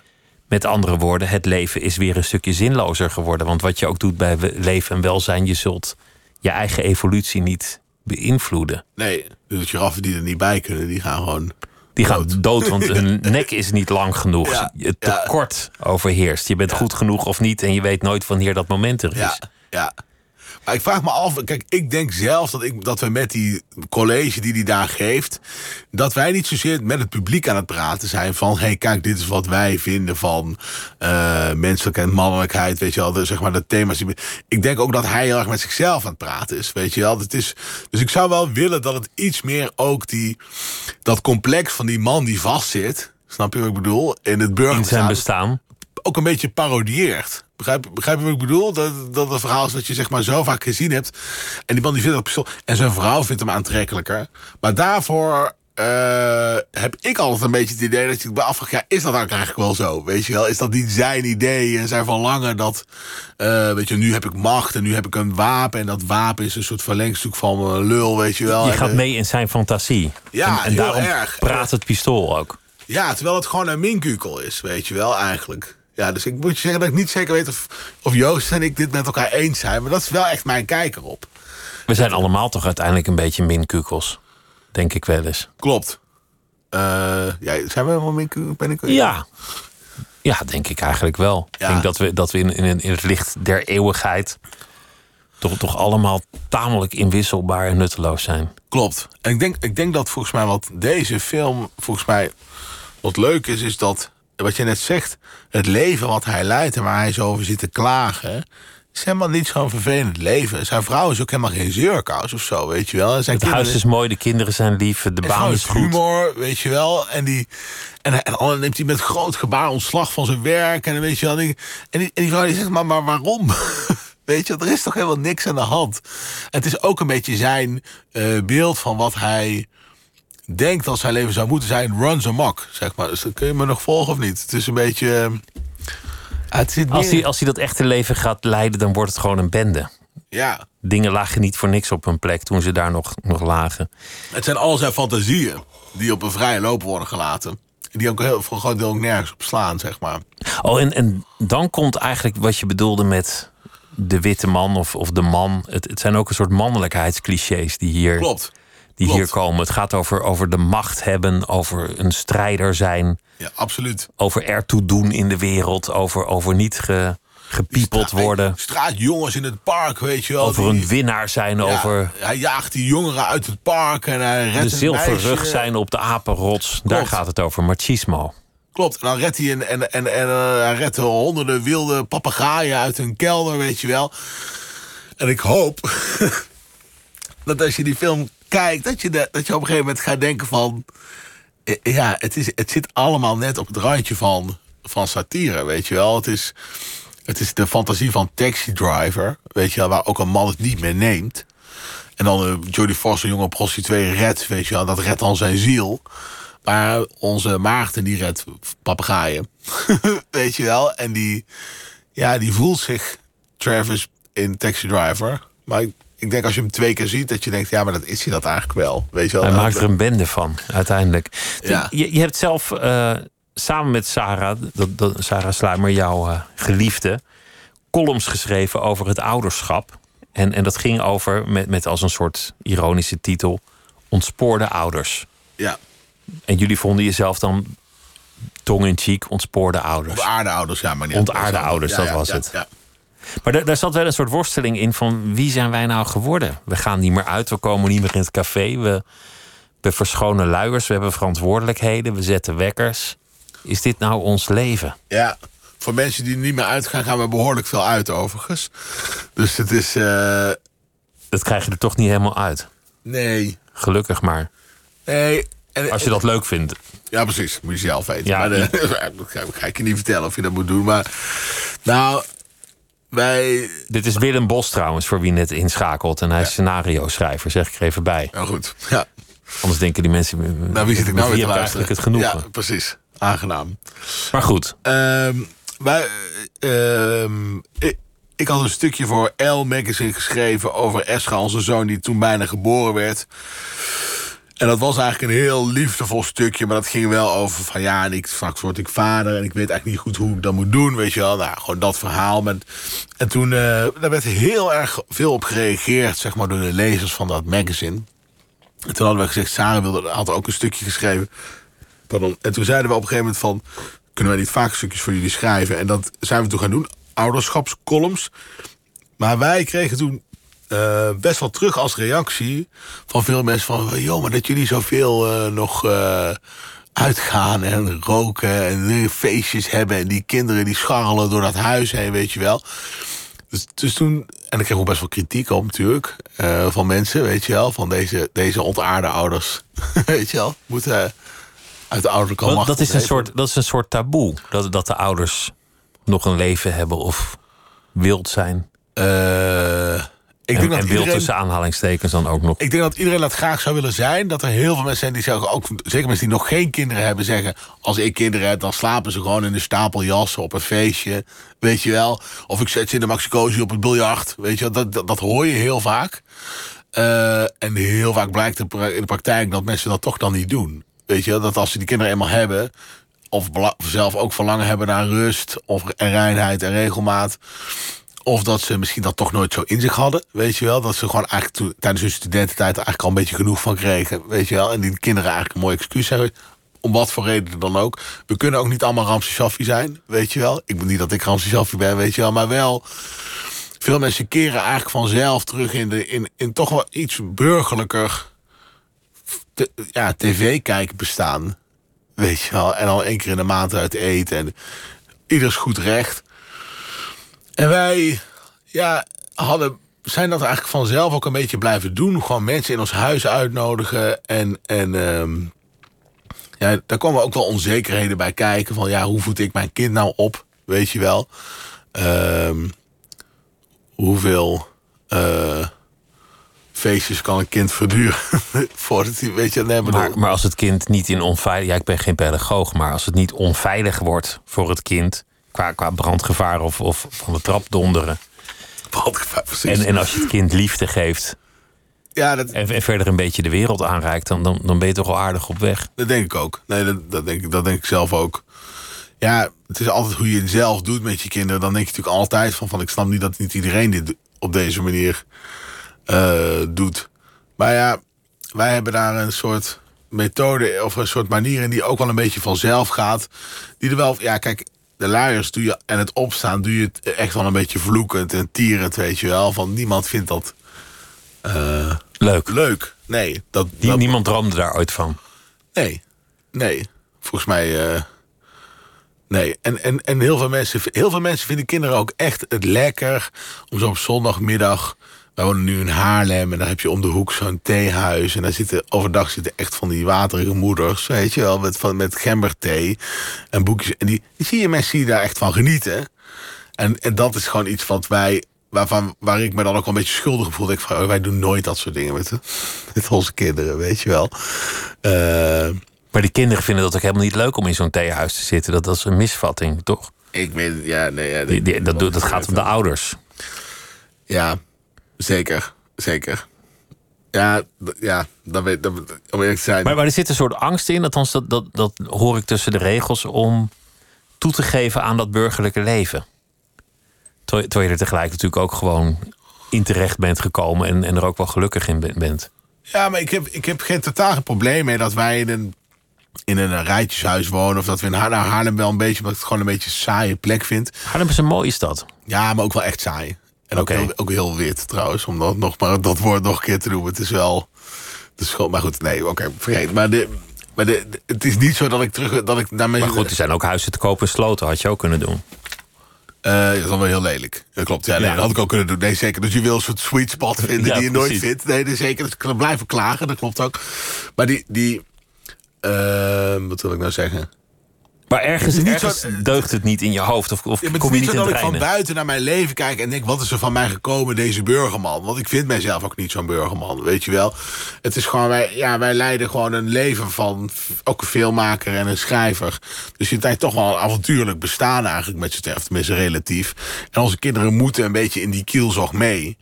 Met andere woorden, het leven is weer een stukje zinlozer geworden. Want wat je ook doet bij leven en welzijn, je zult je eigen evolutie niet beïnvloeden. Nee, de giraffen die er niet bij kunnen, die gaan gewoon... Die gaan dood, want hun nek is niet lang genoeg. Ja, het tekort ja. overheerst. Je bent ja. goed genoeg of niet en je weet nooit wanneer dat moment er is. Ja, ja. Maar ik vraag me af, kijk, ik denk zelf dat, ik, dat we met die college die die daar geeft... dat wij niet zozeer met het publiek aan het praten zijn van... hé, hey, kijk, dit is wat wij vinden van uh, menselijkheid, mannelijkheid, weet je wel. De, zeg maar, de thema's. Die, ik denk ook dat hij heel erg met zichzelf aan het praten is, weet je wel. Dat is, dus ik zou wel willen dat het iets meer ook die, dat complex van die man die vastzit... snap je wat ik bedoel? In het burgerschap. In zijn bestaan. Ook een beetje parodieert. Begrijp, begrijp je wat ik bedoel? Dat, dat het verhaal is dat je zeg maar zo vaak gezien hebt. En die man die vindt dat pistool. En zijn vrouw vindt hem aantrekkelijker. Maar daarvoor uh, heb ik altijd een beetje het idee dat je bij afvraag... ja, is dat eigenlijk wel zo? Weet je wel? Is dat niet zijn idee en zijn verlangen dat... Uh, weet je, nu heb ik macht en nu heb ik een wapen. En dat wapen is een soort verlengstuk van uh, lul, weet je wel. Je gaat en, mee in zijn fantasie. Ja, en, en daarom erg. Praat het pistool ook. Ja, terwijl het gewoon een minkukel is, weet je wel, eigenlijk. Ja, dus ik moet je zeggen dat ik niet zeker weet of, of Joost en ik dit met elkaar eens zijn. Maar dat is wel echt mijn kijk erop. We zijn allemaal toch uiteindelijk een beetje minkukels. Denk ik wel eens. Klopt. Uh, ja, zijn we wel minkukels? Ja. Ja, denk ik eigenlijk wel. Ja. Ik denk dat we, dat we in, in, in het licht der eeuwigheid... Toch, toch allemaal tamelijk inwisselbaar en nutteloos zijn. Klopt. En ik denk, ik denk dat volgens mij wat deze film... volgens mij wat leuk is, is dat... wat je net zegt, het leven wat hij leidt... en waar hij zo over zit te klagen... is helemaal niet zo'n vervelend leven. Zijn vrouw is ook helemaal geen zeurkous of zo, weet je wel. En zijn het kinderen... huis is mooi, de kinderen zijn lief, de en baan is goed. Humor, weet je wel. En, die, en, hij, en dan neemt hij met groot gebaar ontslag van zijn werk. En, weet je wel, en, die, en, die, en die vrouw die zegt, maar, maar waarom... Weet je, er is toch helemaal niks aan de hand. Het is ook een beetje zijn uh, beeld van wat hij denkt als zijn leven zou moeten zijn. Runs amok, zeg maar. Dus kun je me nog volgen of niet? Het is een beetje... Uh, het zit meer... als, hij, als hij dat echte leven gaat leiden, dan wordt het gewoon een bende. Ja. Dingen lagen niet voor niks op hun plek toen ze daar nog, nog lagen. Het zijn al zijn fantasieën die op een vrije loop worden gelaten. Die ook heel, voor een groot deel ook nergens op slaan, zeg maar. Oh, en, en dan komt eigenlijk wat je bedoelde met de witte man of, of de man. Het, het zijn ook een soort mannelijkheidsclichés die hier... Klopt. Die Klopt. hier komen. Het gaat over, over de macht hebben, over een strijder zijn. Ja, absoluut. Over ertoe doen in de wereld, over, over niet ge, gepiepeld Straat, worden. Straatjongens in het park, weet je wel. Over die, een winnaar zijn, ja, over... Hij jaagt die jongeren uit het park en hij redt een meisje. De zilverrug zijn op de apenrots, Klopt. Daar gaat het over. Machismo. Klopt, en dan redt hij, een, en, en, en, uh, hij redt honderden wilde papegaaien uit hun kelder, weet je wel. En ik hoop dat als je die film... Kijk, dat je, de, dat je op een gegeven moment gaat denken van... Ja, het, is, het zit allemaal net op het randje van, van satire, weet je wel. Het is, het is de fantasie van Taxi Driver, weet je wel, waar ook een man het niet meer neemt. En dan uh, Jodie Foster, jonge prostituee, redt, weet je wel. Dat redt dan zijn ziel. Maar onze Maarten, die redt papegaaien, weet je wel. En die, ja, die voelt zich Travis in Taxi Driver, maar... Ik denk als je hem twee keer ziet, dat je denkt... ja, maar dat is hij dat eigenlijk wel. Weet je wel? Hij maakt er een bende van, uiteindelijk. Ja. Je, je hebt zelf uh, samen met Sarah, dat, dat, Sarah Sluimer, jouw uh, geliefde... columns geschreven over het ouderschap. En, en dat ging over, met, met als een soort ironische titel... ontspoorde ouders. Ja. En jullie vonden jezelf dan tong-in-cheek ontspoorde ouders. Ontaarde ouders, ja. maar niet Ontaarde ouders, dat ja, ja, was ja, het. Ja. Maar daar, daar zat wel een soort worsteling in van... wie zijn wij nou geworden? We gaan niet meer uit, we komen niet meer in het café. We, we verschonen luiers, we hebben verantwoordelijkheden... we zetten wekkers. Is dit nou ons leven? Ja, voor mensen die niet meer uitgaan... gaan we behoorlijk veel uit, overigens. Dus het is... Uh... Dat krijg je er toch niet helemaal uit? Nee. Gelukkig maar. Nee. En, Als je dat leuk vindt. Ja, precies. Moet je zelf weten. Ja, maar, uh, dat ga ik je niet vertellen of je dat moet doen. Maar nou... Wij... Dit is Willem Bosch trouwens, voor wie net inschakelt. En hij ja. is scenario-schrijver, zeg ik er even bij. Ja, goed. Ja. Anders denken die mensen... Nou, wie zit ik nou weer te luisteren? Het genoegen. Ja, precies. Aangenaam. Maar goed. Um, wij, um, ik, ik had een stukje voor Elle Magazine geschreven... over Escha, onze zoon, die toen bijna geboren werd... En dat was eigenlijk een heel liefdevol stukje. Maar dat ging wel over van ja, en ik, straks word ik vader. En ik weet eigenlijk niet goed hoe ik dat moet doen. Weet je wel, nou, gewoon dat verhaal. Met, en toen, uh, daar werd heel erg veel op gereageerd, zeg maar, door de lezers van dat magazine. En toen hadden we gezegd, Sarah wilde, had ook een stukje geschreven. Pardon. En toen zeiden we op een gegeven moment van, kunnen wij niet vaak stukjes voor jullie schrijven? En dat zijn we toen gaan doen, ouderschapscolumns. Maar wij kregen toen... Uh, best wel terug als reactie van veel mensen van... joh, maar dat jullie zoveel uh, nog uh, uitgaan en roken en uh, feestjes hebben... en die kinderen die scharrelen door dat huis heen, weet je wel. Dus, dus toen... En ik kreeg ook best wel kritiek op natuurlijk, uh, van mensen, weet je wel... van deze, deze ontaarde ouders, weet je wel, moeten uit de ouderlijke macht... Dat is, een soort, dat is een soort taboe, dat, dat de ouders nog een leven hebben of wild zijn. Eh... Uh, Ik en, denk dat en iedereen, tussen aanhalingstekens dan ook nog. Ik denk dat iedereen dat graag zou willen zijn. Dat er heel veel mensen zijn die zeggen, ook zeker mensen die nog geen kinderen hebben, zeggen... als ik kinderen heb, dan slapen ze gewoon in een stapel jassen op een feestje. Weet je wel. Of ik zet ze in de maxicosi op het biljart. Weet je wel, dat, dat, dat hoor je heel vaak. Uh, en heel vaak blijkt in de praktijk dat mensen dat toch dan niet doen. Weet je wel, dat als ze die kinderen eenmaal hebben... of zelf ook verlangen hebben naar rust of en reinheid en regelmaat... Of dat ze misschien dat toch nooit zo in zich hadden, weet je wel. Dat ze gewoon eigenlijk toen, tijdens hun studententijd eigenlijk al een beetje genoeg van kregen, weet je wel. En die kinderen eigenlijk een mooi excuus hebben, om wat voor reden dan ook. We kunnen ook niet allemaal Ramsay Shaffi zijn, weet je wel. Ik bedoel niet dat ik Ramsay Shaffi ben, weet je wel. Maar wel, veel mensen keren eigenlijk vanzelf terug in, de, in, in toch wel iets burgerlijker te, ja, tv-kijken bestaan, weet je wel. En al één keer in de maand uit eten en ieders goed recht. En wij ja, hadden, zijn dat eigenlijk vanzelf ook een beetje blijven doen. Gewoon mensen in ons huis uitnodigen. En, en um, ja, daar komen ook wel onzekerheden bij kijken. Van ja, hoe voed ik mijn kind nou op? Weet je wel. Um, hoeveel uh, feestjes kan een kind verduren? Voordat hij, weet je, nee, maar, maar als het kind niet in onveilig... Ja, ik ben geen pedagoog, maar als het niet onveilig wordt voor het kind... Qua, qua brandgevaar of, of van de trap donderen. brandgevaar, precies. En, en als je het kind liefde geeft... Ja, dat... en, en verder een beetje de wereld aanreikt... Dan, dan, dan ben je toch al aardig op weg. Dat denk ik ook. Nee, dat, dat, denk, dat denk ik zelf ook. Ja, het is altijd hoe je het zelf doet met je kinderen. Dan denk je natuurlijk altijd van... van ik snap niet dat niet iedereen dit op deze manier uh, doet. Maar ja, wij hebben daar een soort methode... of een soort manier in die ook wel een beetje vanzelf gaat. Die er wel... Ja, kijk... De luiers doe je, en het opstaan doe je het echt wel een beetje vloekend en tierend, weet je wel. Van niemand vindt dat uh, leuk. Leuk. Nee, dat, Die, dat... Niemand ramde daar ooit van. Nee, nee. Volgens mij. Uh, nee. En, en, en heel veel mensen, heel veel mensen vinden kinderen ook echt het lekker om zo op zondagmiddag. Wij wonen nu in Haarlem en daar heb je om de hoek zo'n theehuis. En daar zitten, overdag zitten echt van die waterige moeders, weet je wel, met, van, met gemberthee en boekjes. En die, die zie je mensen die daar echt van genieten. En, en dat is gewoon iets wat wij, waarvan, waar ik me dan ook wel een beetje schuldig voelde. Ik van, oh, wij doen nooit dat soort dingen met, met onze kinderen, weet je wel. Uh, maar die kinderen vinden dat ook helemaal niet leuk om in zo'n theehuis te zitten. Dat, dat is een misvatting, toch? Ik weet, ja, nee. Ja, die, die, dat dat, dat gaat om de ouders. Ja. Zeker, zeker. Ja, d- ja dat weet, dat, om eerlijk te zijn. Maar, maar er zit een soort angst in, althans dat, dat, dat hoor ik tussen de regels... om toe te geven aan dat burgerlijke leven. Terwijl ter je er tegelijk natuurlijk ook gewoon in terecht bent gekomen... en, en er ook wel gelukkig in bent. Ja, maar ik heb, ik heb geen totaal geen probleem mee dat wij in een, in een rijtjeshuis wonen... of dat we in Haarlem, Haarlem wel een beetje, omdat ik het gewoon een beetje een saaie plek vind. Haarlem is een mooie stad. Ja, maar ook wel echt saai. En ook, okay. heel, ook heel wit trouwens, om dat, nog, maar dat woord nog een keer te noemen. Het is wel de school. Maar goed, nee, oké, okay, vergeet. Maar, de, maar de, de, het is niet zo dat ik terug... Dat ik naar mijn... Maar goed, er zijn ook huizen te kopen in Sloten. Had je ook kunnen doen. Uh, dat is wel heel lelijk. Dat klopt, ja, nee, ja. Dat had ik ook kunnen doen. Nee, zeker. Dus je wil een soort sweet spot vinden ja, die je precies. nooit vindt. Nee, dus zeker. Dus ik kan blijven klagen, dat klopt ook. Maar die... die uh, wat wil ik nou zeggen... Maar ergens, ergens deugt het niet in je hoofd. Of, of ja, kom je niet in het reinen. Het is niet zo dat ik van buiten naar mijn leven kijk en denk... wat is er van mij gekomen, deze burgerman? Want ik vind mijzelf ook niet zo'n burgerman, weet je wel. Het is gewoon, wij, ja, wij leiden gewoon een leven van... ook een filmmaker en een schrijver. Dus je tijd toch wel een avontuurlijk bestaan eigenlijk met z'n terf. Tenminste, relatief. En onze kinderen moeten een beetje in die kielzog mee.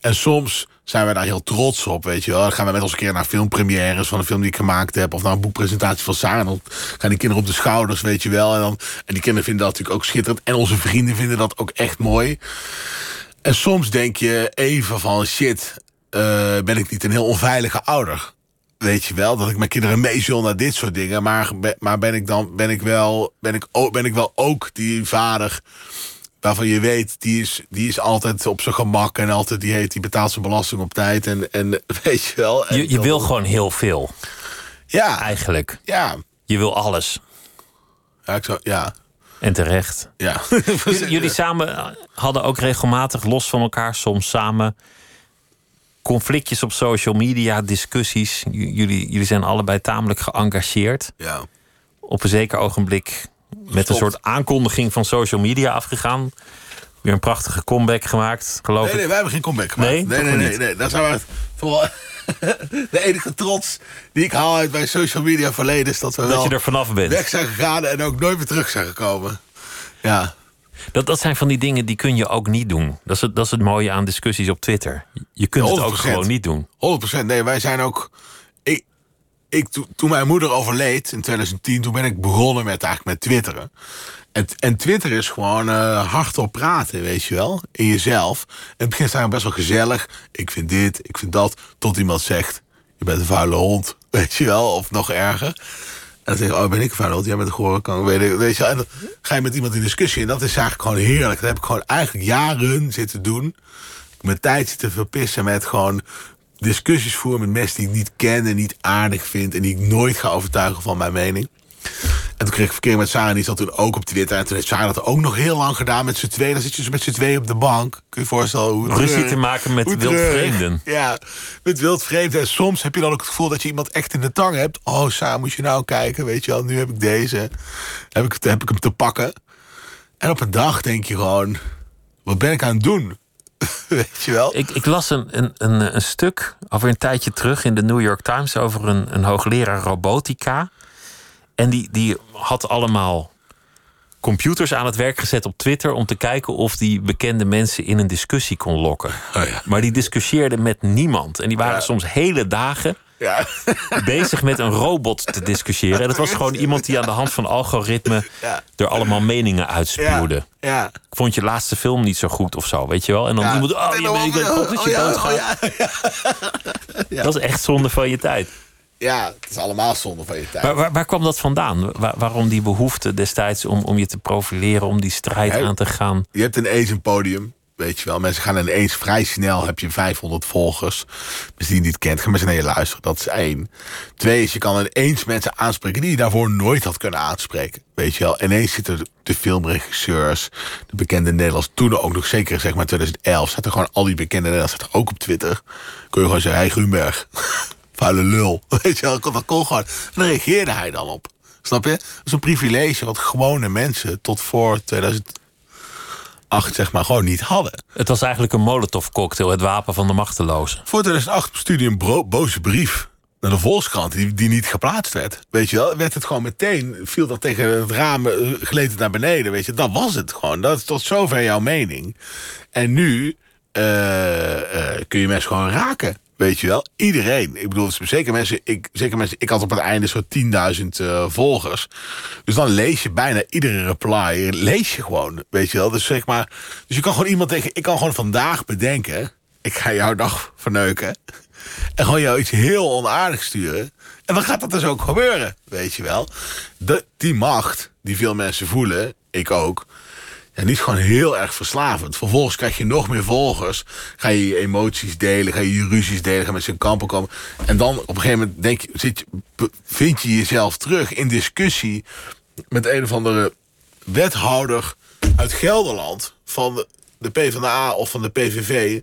En soms... zijn wij daar heel trots op, weet je wel. Dan gaan we met ons een keer naar filmpremières van een film die ik gemaakt heb... of naar een boekpresentatie van Sarah. En dan gaan die kinderen op de schouders, weet je wel. En, dan, en die kinderen vinden dat natuurlijk ook schitterend. En onze vrienden vinden dat ook echt mooi. En soms denk je even van... shit, uh, ben ik niet een heel onveilige ouder? Weet je wel, dat ik mijn kinderen mee zul naar dit soort dingen. Maar, maar ben ik dan ben ik wel, ben ik ook, ben ik wel ook die vader... waarvan je weet, die is, die is altijd op zijn gemak... en altijd die, heeft, die betaalt zijn belasting op tijd. En, en weet je wel... En je je wil gewoon heel veel. Ja. Eigenlijk. Ja. Je wil alles. Ja, ik zou... Ja. En terecht. Ja. J- jullie samen hadden ook regelmatig, los van elkaar... soms samen conflictjes op social media, discussies. J- jullie, jullie zijn allebei tamelijk geëngageerd. Ja. Op een zeker ogenblik... met een soort aankondiging van social media afgegaan. Weer een prachtige comeback gemaakt, geloof ik. Nee, nee, wij hebben geen comeback gemaakt. Nee, nee, nee, nee, nee. Dat zijn we vooral de enige trots die ik haal uit mijn social media verleden is dat we dat wel je er vanaf bent. Weg zijn gegaan en ook nooit meer terug zijn gekomen. Ja. Dat, dat zijn van die dingen die kun je ook niet doen. Dat is het, dat is het mooie aan discussies op Twitter. Je kunt het ook gewoon niet doen. honderd procent. Nee, wij zijn ook... Ik, toen mijn moeder overleed in twintig tien, toen ben ik begonnen met, eigenlijk met twitteren. En, en Twitter is gewoon uh, hardop praten, weet je wel, in jezelf. En het begint eigenlijk best wel gezellig. Ik vind dit, ik vind dat, tot iemand zegt... je bent een vuile hond, weet je wel, of nog erger. En dan zeg je, oh, ben ik een vuile hond, jij bent een gehoorkanker, weet ik, weet je wel. En dan ga je met iemand in discussie en dat is eigenlijk gewoon heerlijk. Dat heb ik gewoon eigenlijk jaren zitten doen. Mijn tijd zitten verpissen met gewoon... discussies voeren met mensen die ik niet ken en niet aardig vind... en die ik nooit ga overtuigen van mijn mening. En toen kreeg ik verkeer met Sarah, die zat toen ook op Twitter... en toen heeft Sarah dat ook nog heel lang gedaan met z'n tweeën. Dan zit je dus met z'n tweeën op de bank. Kun je je voorstellen hoe... Ruzie treurig, te maken met wildvreemden. Ja, met wildvreemden. En soms heb je dan ook het gevoel dat je iemand echt in de tang hebt. Oh, Sarah, moet je nou kijken, weet je wel. Nu heb ik deze. Heb ik, heb ik hem te pakken. En op een dag denk je gewoon... wat ben ik aan het doen? Weet je wel? Ik, ik las een, een, een, een stuk, alweer een tijdje terug... in de New York Times over een, een hoogleraar robotica. En die, die had allemaal computers aan het werk gezet op Twitter om te kijken of die bekende mensen in een discussie kon lokken. Oh ja. Maar die discussieerden met niemand. En die waren ja. soms hele dagen ja. bezig met een robot te discussiëren. En dat was gewoon iemand die aan de hand van algoritme ja. er allemaal meningen uitspuwde. Ja. Ja. Ik vond je laatste film niet zo goed of zo, weet je wel? En dan ja. iemand, oh, je weet dat oh, je dood oh, ja, oh, ja. ja. Dat is echt zonde van je tijd. Ja, het is allemaal zonde van je tijd. Waar, waar, waar kwam dat vandaan? Waar, waarom die behoefte destijds om, om je te profileren, om die strijd He, aan te gaan? Je hebt ineens een podium, weet je wel. Mensen gaan ineens vrij snel, heb je vijfhonderd volgers. Mensen die je niet kent, gaan mensen naar je luisteren. Dat is één. Twee is, je kan ineens mensen aanspreken die je daarvoor nooit had kunnen aanspreken. Weet je wel, ineens zitten de filmregisseurs, de bekende Nederlanders, toen ook nog zeker, zeg maar twintig elf, zaten gewoon al die bekende Nederlanders, zaten ook op Twitter. Kun je gewoon zeggen, hey Grunberg... vuile lul, weet je wel, dat kon gewoon. En daar reageerde hij dan op, snap je? Dat is een privilege wat gewone mensen tot voor tweeduizend acht, zeg maar, gewoon niet hadden. Het was eigenlijk een Molotov-cocktail, het wapen van de machtelozen. Voor tweeduizend acht bestuurde een bro- boze brief naar de Volkskrant, die, die niet geplaatst werd, weet je wel. Werd het gewoon meteen, viel dat tegen het raam, gleed het naar beneden, weet je. Dat was het gewoon, dat is tot zover jouw mening. En nu uh, uh, kun je mensen gewoon raken. Weet je wel, iedereen. Ik bedoel, zeker mensen, ik, zeker mensen, ik had op het einde zo'n tienduizend uh, volgers. Dus dan lees je bijna iedere reply. Lees je gewoon, weet je wel. Dus zeg maar, dus je kan gewoon iemand tegen... Ik kan gewoon vandaag bedenken, ik ga jouw dag verneuken. En gewoon jou iets heel onaardigs sturen. En dan gaat dat dus ook gebeuren, weet je wel. De, die macht die veel mensen voelen, ik ook... En niet gewoon heel erg verslavend. Vervolgens krijg je nog meer volgers. Ga je je emoties delen, ga je je ruzies delen, ga met z'n kampen komen. En dan op een gegeven moment denk je, zit je, vind je jezelf terug in discussie met een of andere wethouder uit Gelderland van de PvdA of van de P V V.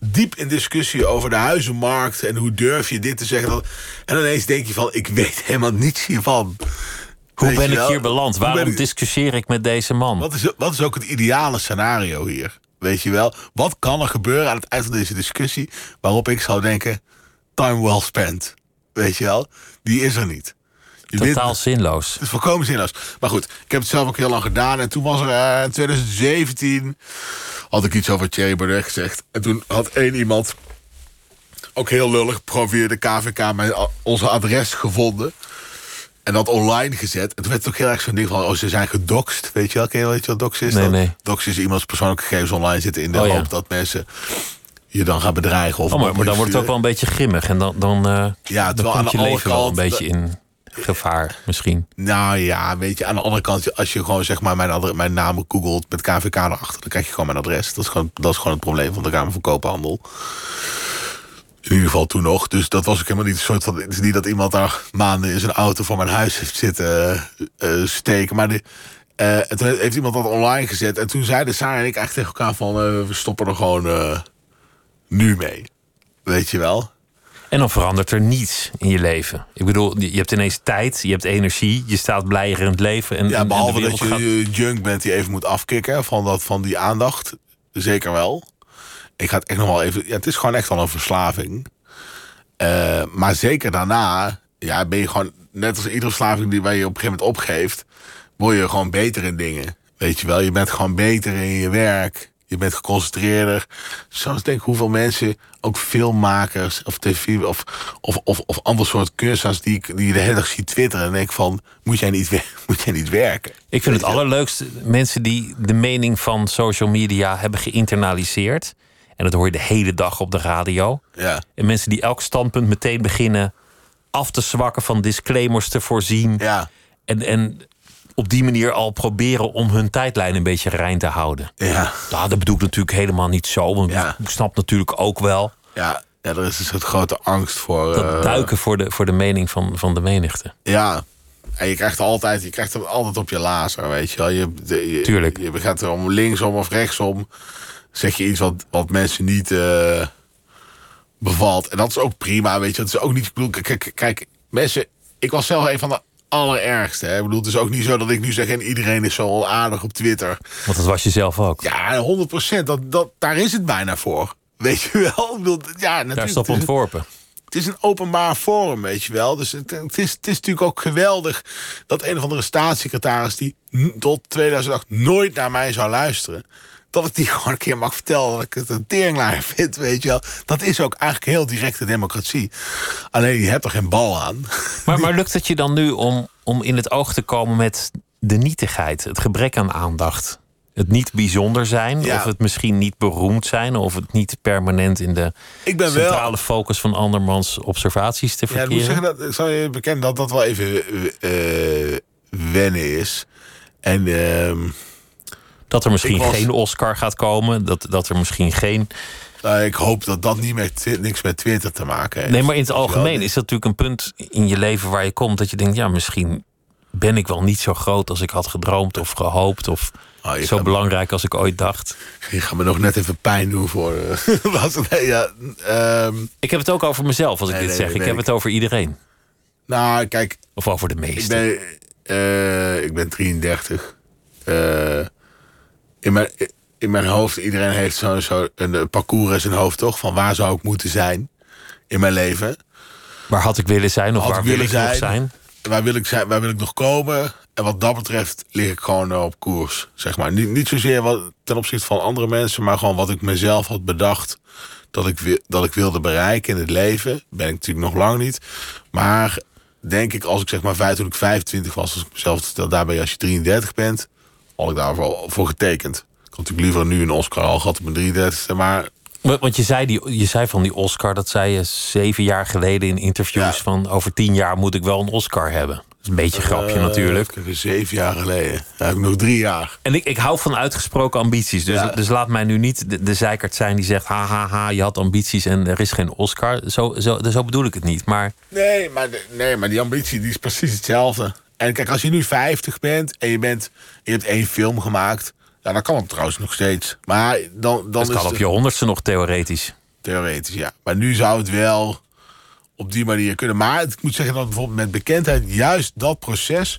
Diep in discussie over de huizenmarkt en hoe durf je dit te zeggen. En ineens denk je van, ik weet helemaal niets hiervan. Hoe ben ik hier beland? Waarom ik... discussieer ik met deze man? Wat is, wat is ook het ideale scenario hier? Weet je wel? Wat kan er gebeuren aan het eind van deze discussie... waarop ik zou denken, time well spent. Weet je wel? Die is er niet. Je Totaal bent... zinloos. Het is volkomen zinloos. Maar goed, ik heb het zelf ook heel lang gedaan. En toen was er uh, in twintig zeventien... had ik iets over Thierry Baudet gezegd. En toen had één iemand... ook heel lullig, gewoon via de K V K... mijn, onze adres gevonden... En dat online gezet. En toen werd het ook heel erg zo'n ding van... oh, ze zijn gedoxt. Weet je wel, ken je wat dox is? Nee, nee. Dox is iemands persoonlijke gegevens online zitten... in de oh, hoop ja. dat mensen je dan gaan bedreigen. Of oh, maar, maar dan sturen. Wordt het ook wel een beetje grimmig. En dan, dan, uh, ja, dan komt je leven wel een beetje in gevaar misschien. Nou ja, weet je, aan de andere kant... als je gewoon zeg maar mijn, adres, mijn naam googelt met K V K erachter... dan krijg je gewoon mijn adres. Dat is gewoon, dat is gewoon het probleem van de Kamer van Koophandel. In ieder geval toen nog. Dus dat was ook helemaal niet een soort van... Het is niet dat iemand daar maanden in zijn auto voor mijn huis heeft zitten uh, steken. Maar de, uh, en toen heeft iemand dat online gezet. En toen zeiden Sarah en ik eigenlijk tegen elkaar van... Uh, we stoppen er gewoon uh, nu mee. Weet je wel? En dan verandert er niets in je leven. Ik bedoel, je hebt ineens tijd, je hebt energie... je staat blijer in het leven. En, ja, behalve en dat je gaat... junk bent die even moet afkicken van, dat, van die aandacht. Zeker wel. Ik ga het echt nog wel even... Ja, het is gewoon echt al een verslaving. Uh, maar zeker daarna... Ja, ben je gewoon... Net als iedere verslaving die waar je op een gegeven moment opgeeft... word je gewoon beter in dingen. Weet je wel? Je bent gewoon beter in je werk. Je bent geconcentreerder. Soms denk ik hoeveel mensen... ook filmmakers of tv... of, of, of, of ander soort kunstenaars... die ik die de hele dag zie twitteren... en denk van, moet jij niet, moet jij niet werken? Ik vind het allerleukste... mensen die de mening van social media... hebben geïnternaliseerd... En dat hoor je de hele dag op de radio. Ja. En mensen die elk standpunt meteen beginnen af te zwakken... van disclaimers te voorzien. Ja. En, en op die manier al proberen om hun tijdlijn een beetje rein te houden. Ja. Nou, dat bedoel ik natuurlijk helemaal niet zo. Want ja. ik snap natuurlijk ook wel... Ja, ja, er is een soort grote angst voor... Dat uh... duiken voor de, voor de mening van, van de menigte. Ja, en je krijgt altijd, je krijgt hem altijd op je lazer, weet je wel. Je, de, je, Tuurlijk. Je gaat er om linksom of rechtsom... Zeg je iets wat, wat mensen niet uh, bevalt. En dat is ook prima, weet je. Dat is ook niet... Ik bedoel, kijk, kijk, mensen... Ik was zelf een van de allerergste. Hè. Ik bedoel, het is ook niet zo dat ik nu zeg... en iedereen is zo onaardig op Twitter. Want dat was je zelf ook. Ja, honderd procent. Dat, dat, daar is het bijna voor. Weet je wel? Ik bedoel, ja, natuurlijk. Daar is dat ontworpen. Het is een openbaar forum, weet je wel. Dus het, het, is, het is natuurlijk ook geweldig dat een of andere staatssecretaris... die tot tweeduizend acht nooit naar mij zou luisteren... dat ik die gewoon een keer mag vertellen dat ik het een teringlaar vind, weet je wel. Dat is ook eigenlijk heel directe democratie. Alleen, je hebt er geen bal aan. Maar, maar lukt het je dan nu om, om in het oog te komen met de nietigheid... het gebrek aan aandacht, het niet bijzonder zijn... Ja. Of het misschien niet beroemd zijn... of het niet permanent in de ik ben centrale wel... focus van andermans observaties te verkeren? Ja, ik moet zeggen, dat, ik zal je bekennen dat dat wel even uh, wennen is. En... Uh, Dat er misschien was... geen Oscar gaat komen. Dat, dat er misschien geen... Nou, ik hoop dat dat niet met, niks met Twitter te maken heeft. Nee, maar in het algemeen is dat natuurlijk een punt in je leven waar je komt... dat je denkt, ja, misschien ben ik wel niet zo groot als ik had gedroomd of gehoopt... of oh, zo belangrijk me... als ik ooit dacht. Je gaat me nog net even pijn doen voor... nee, ja, um... Ik heb het ook over mezelf als ik nee, dit nee, zeg. Nee, ik heb ik... het over iedereen. Nou, kijk... Of over de meesten. Ik ben, uh, ik ben drieëndertig. Eh... Uh... In mijn, in mijn hoofd, iedereen heeft zo, zo een parcours in zijn hoofd, toch? Van waar zou ik moeten zijn in mijn leven? Waar had ik willen zijn of had waar wil ik zijn, nog zijn? Waar wil ik zijn? Waar wil ik nog komen? En wat dat betreft lig ik gewoon op koers, zeg maar. Niet, niet zozeer wat, ten opzichte van andere mensen, maar gewoon wat ik mezelf had bedacht... dat ik, dat ik wilde bereiken in het leven. Ben ik natuurlijk nog lang niet. Maar denk ik, als ik zeg maar vijf, toen ik vijfentwintig was, als ik mezelf stel daarbij als je drieëndertig bent... had ik daarvoor voor getekend. Ik had natuurlijk liever nu een Oscar al gehad op mijn drieëndertigste, maar... Want je zei, die, je zei van die Oscar, dat zei je zeven jaar geleden in interviews... Ja. Van over tien jaar moet ik wel een Oscar hebben. Dat is een beetje een grapje uh, natuurlijk. Zeven jaar geleden. Dan heb ik nog drie jaar. En ik, ik hou van uitgesproken ambities. Dus, ja. dus laat mij nu niet de, de zeikert zijn die zegt... ha, ha, ha, je had ambities en er is geen Oscar. Zo, zo, zo bedoel ik het niet, maar... Nee, maar, nee, maar die ambitie die is precies hetzelfde. En kijk, als je nu vijftig bent en je, bent, je hebt één film gemaakt... Ja, dan kan het trouwens nog steeds. Maar dan, dan dat is kan op je honderdste nog theoretisch. Theoretisch, ja. Maar nu zou het wel op die manier kunnen. Maar ik moet zeggen dat bijvoorbeeld met bekendheid... juist dat proces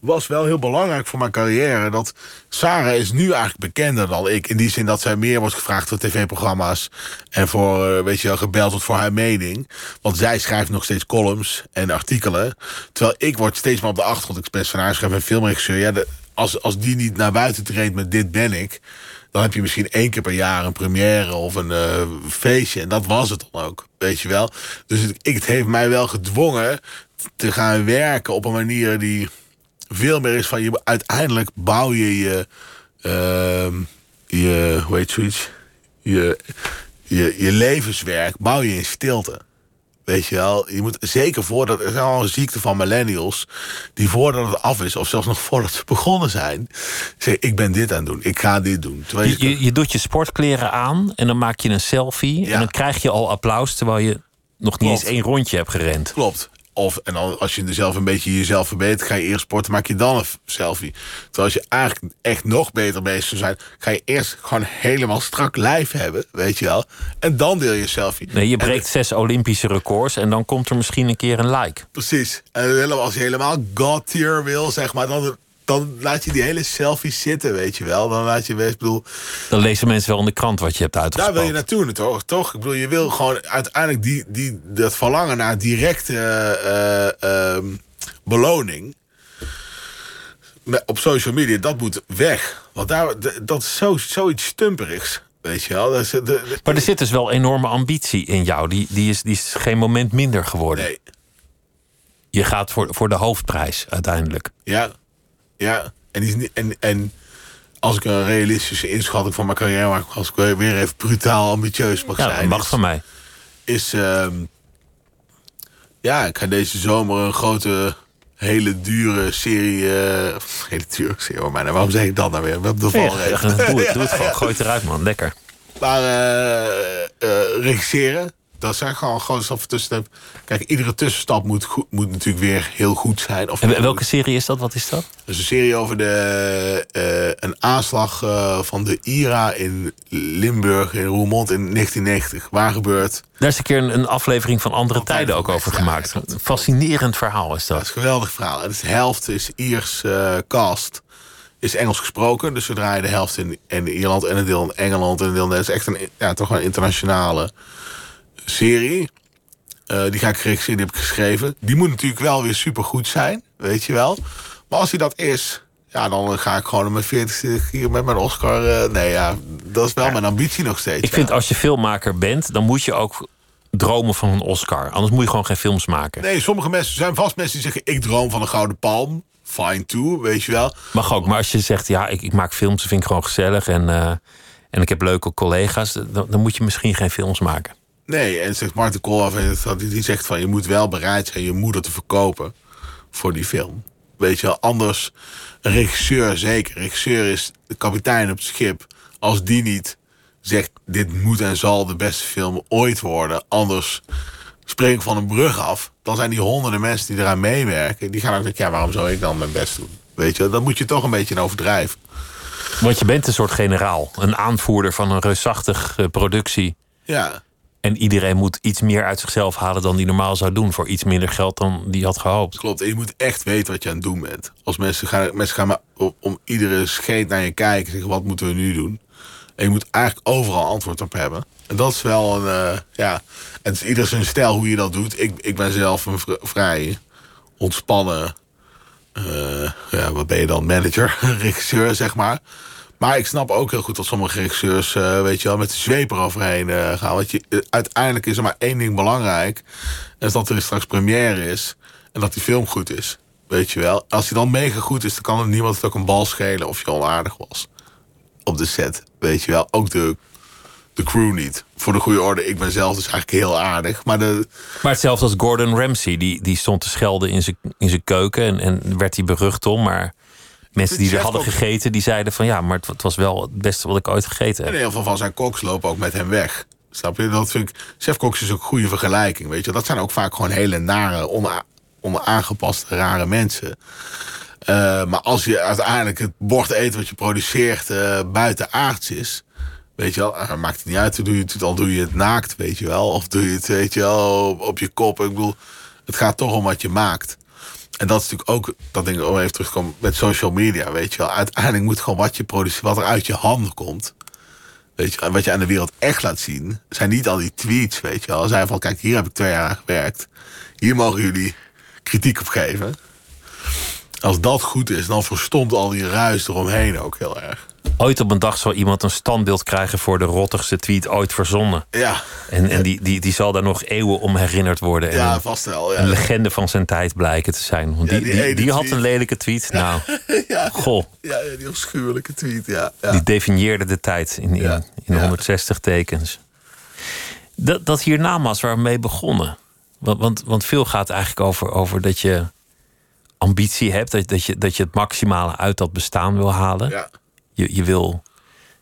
was wel heel belangrijk voor mijn carrière. Dat Sarah is nu eigenlijk bekender dan ik. In die zin dat zij meer wordt gevraagd voor tv-programma's... en voor, weet je, gebeld wordt voor haar mening. Want zij schrijft nog steeds columns en artikelen. Terwijl ik word steeds maar op de achtergrond. Ik ben scenario-schrijver en filmregisseur. Ja, de, als, als die niet naar buiten treedt met dit ben ik... dan heb je misschien één keer per jaar een première of een uh, feestje. En dat was het dan ook, weet je wel. Dus het, het heeft mij wel gedwongen te gaan werken op een manier die... veel meer is van je. Uiteindelijk bouw je je. Uh, je hoe heet zoiets? Je, je, je levenswerk bouw je in stilte. Weet je wel? Je moet zeker voordat. Er zijn al een ziekte van millennials. Die voordat het af is, of zelfs nog voordat ze begonnen zijn. Zeg, ik ben dit aan het doen. Ik ga dit doen. Je, je, je doet je sportkleren aan. En dan maak je een selfie. Ja. En dan krijg je al applaus. Terwijl je nog niet Klopt. eens één rondje hebt gerend. Klopt. Of, en dan, als je er zelf een beetje jezelf verbetert... ga je eerst sporten, maak je dan een selfie. Terwijl als je eigenlijk echt nog beter bezig zou zijn... ga je eerst gewoon helemaal strak lijf hebben, weet je wel. En dan deel je een selfie. Nee, je breekt en, zes Olympische records... en dan komt er misschien een keer een like. Precies. En als je helemaal God-tier wil, zeg maar... dan, dan laat je die hele selfie zitten, weet je wel. Dan laat je best, bedoel... Dan lezen mensen wel in de krant wat je hebt uitgesproken. Daar wil je naartoe, toch? toch? Ik bedoel, je wil gewoon uiteindelijk die, die, dat verlangen naar directe uh, uh, beloning... op social media, dat moet weg. Want daar, dat is zo, zoiets stumperigs, weet je wel. Dat is, de, de... Maar er zit dus wel enorme ambitie in jou. Die, die, is, die is geen moment minder geworden. Nee. Je gaat voor, voor de hoofdprijs uiteindelijk. Ja. Ja, en, die, en, en als ik een realistische inschatting van mijn carrière maak... als ik weer even brutaal ambitieus mag ja, zijn... dat mag is, van mij. Is, uh, ja, ik ga deze zomer een grote, hele dure serie... Uh, hele dure serie, maar nou, waarom zeg ik dat nou weer? Wat de ja, ja, doe, het, doe het gewoon, ja, ja. Gooi het eruit, man, lekker. Maar uh, uh, regisseren, dat zijn gewoon grote stappen tussen. Kijk, iedere tussenstap moet, goed, moet natuurlijk weer heel goed zijn. Of en welke serie is dat? Wat is dat? Dat is een serie over de, uh, een aanslag uh, van de I R A in Limburg, in Roermond in negentien negentig. Waar gebeurt? Daar is een keer een, een aflevering van Andere Tijden ook over gemaakt. Ja, een fascinerend verhaal is dat. Dat is een geweldig verhaal. En de helft is Iers uh, cast. Is Engels gesproken, dus we draaien de helft in, in Ierland en een deel in Engeland. En een deel in, dat is echt een, ja, toch een internationale... serie. Uh, die ga ik geregisseerd, die heb ik geschreven. Die moet natuurlijk wel weer supergoed zijn, weet je wel. Maar als hij dat is, ja, dan ga ik gewoon met veertig hier met mijn Oscar. Uh, nee, ja, dat is wel ja. mijn ambitie nog steeds. Ik ja. vind, als je filmmaker bent, dan moet je ook dromen van een Oscar. Anders moet je gewoon geen films maken. Nee, sommige mensen zijn vast mensen die zeggen, ik droom van een Gouden Palm. Fine too, weet je wel. Mag ook, maar als je zegt, ja, ik, ik maak films, dat vind ik gewoon gezellig. En, uh, en ik heb leuke collega's, dan, dan moet je misschien geen films maken. Nee, en zegt Martin Koolhof, die zegt van, je moet wel bereid zijn je moeder te verkopen voor die film. Weet je wel, anders, een regisseur zeker. Een regisseur is de kapitein op het schip. Als die niet zegt, dit moet en zal de beste film ooit worden, anders spring ik van een brug af, dan zijn die honderden mensen die eraan meewerken, die gaan ook denken, ja, waarom zou ik dan mijn best doen? Weet je, dat moet je toch een beetje overdrijven. Want je bent een soort generaal, een aanvoerder van een reusachtig uh, productie. Ja. En iedereen moet iets meer uit zichzelf halen dan die normaal zou doen, voor iets minder geld dan die had gehoopt. Klopt, en je moet echt weten wat je aan het doen bent. Als mensen gaan, mensen gaan maar op, om iedere scheet naar je kijken en zeggen, wat moeten we nu doen? En je moet eigenlijk overal antwoord op hebben. En dat is wel een, uh, ja... Het is ieder zijn stijl hoe je dat doet. Ik, ik ben zelf een vr, vrij ontspannen... Uh, ja, wat ben je dan? Manager, regisseur, zeg maar. Maar ik snap ook heel goed dat sommige regisseurs... Uh, weet je wel, met de zweep eroverheen uh, gaan. Want je, uh, uiteindelijk is er maar één ding belangrijk. En is dat er straks première is. En dat die film goed is. Weet je wel. Als die dan mega goed is, dan kan er niemand het ook een bal schelen of je onaardig was. Op de set, weet je wel. Ook de, de crew niet. Voor de goede orde, ik ben zelf dus eigenlijk heel aardig. Maar, de... maar hetzelfde als Gordon Ramsay. Die, die stond te schelden in zijn in keuken en, en werd hij berucht om. Maar mensen die er hadden ook gegeten, die zeiden van... ja, maar het, het was wel het beste wat ik ooit gegeten heb. En heel veel van zijn koks lopen ook met hem weg. Snap je? Dat vind ik... Chefkoks is ook een goede vergelijking, weet je. Dat zijn ook vaak gewoon hele nare, ona, onaangepaste, rare mensen... Uh, maar als je uiteindelijk het bord eten wat je produceert uh, buitenaards is, weet je wel, uh, maakt het niet uit, doe je het, dan doe je het naakt, weet je wel. Of doe je het, weet je wel, op, op je kop. Ik bedoel, het gaat toch om wat je maakt. En dat is natuurlijk ook, dat ding om even terug te komen met social media, weet je wel. Uiteindelijk moet gewoon wat je produceert, wat er uit je handen komt, weet je, en wat je aan de wereld echt laat zien, zijn niet al die tweets, weet je wel. Zijn van, kijk, hier heb ik twee jaar aan gewerkt. Hier mogen jullie kritiek op geven. Als dat goed is, dan verstomt al die ruis eromheen ook heel erg. Ooit op een dag zal iemand een standbeeld krijgen voor de rottigste tweet ooit verzonnen. Ja. En, en die, die, die zal daar nog eeuwen om herinnerd worden. En ja, vast wel. Ja. Een legende van zijn tijd blijken te zijn. Want ja, die, die, die, die had een lelijke tweet. Ja. Nou, ja. Goh. Ja, ja, die afschuwelijke tweet, ja. ja. Die definieerde de tijd in, in, ja. in ja. honderdzestig tekens. Dat, dat hiernamaals waar we mee begonnen. Want, want, want veel gaat eigenlijk over, over dat je... ambitie hebt, dat, dat, je, dat je het maximale uit dat bestaan wil halen. Ja. Je, je, wil,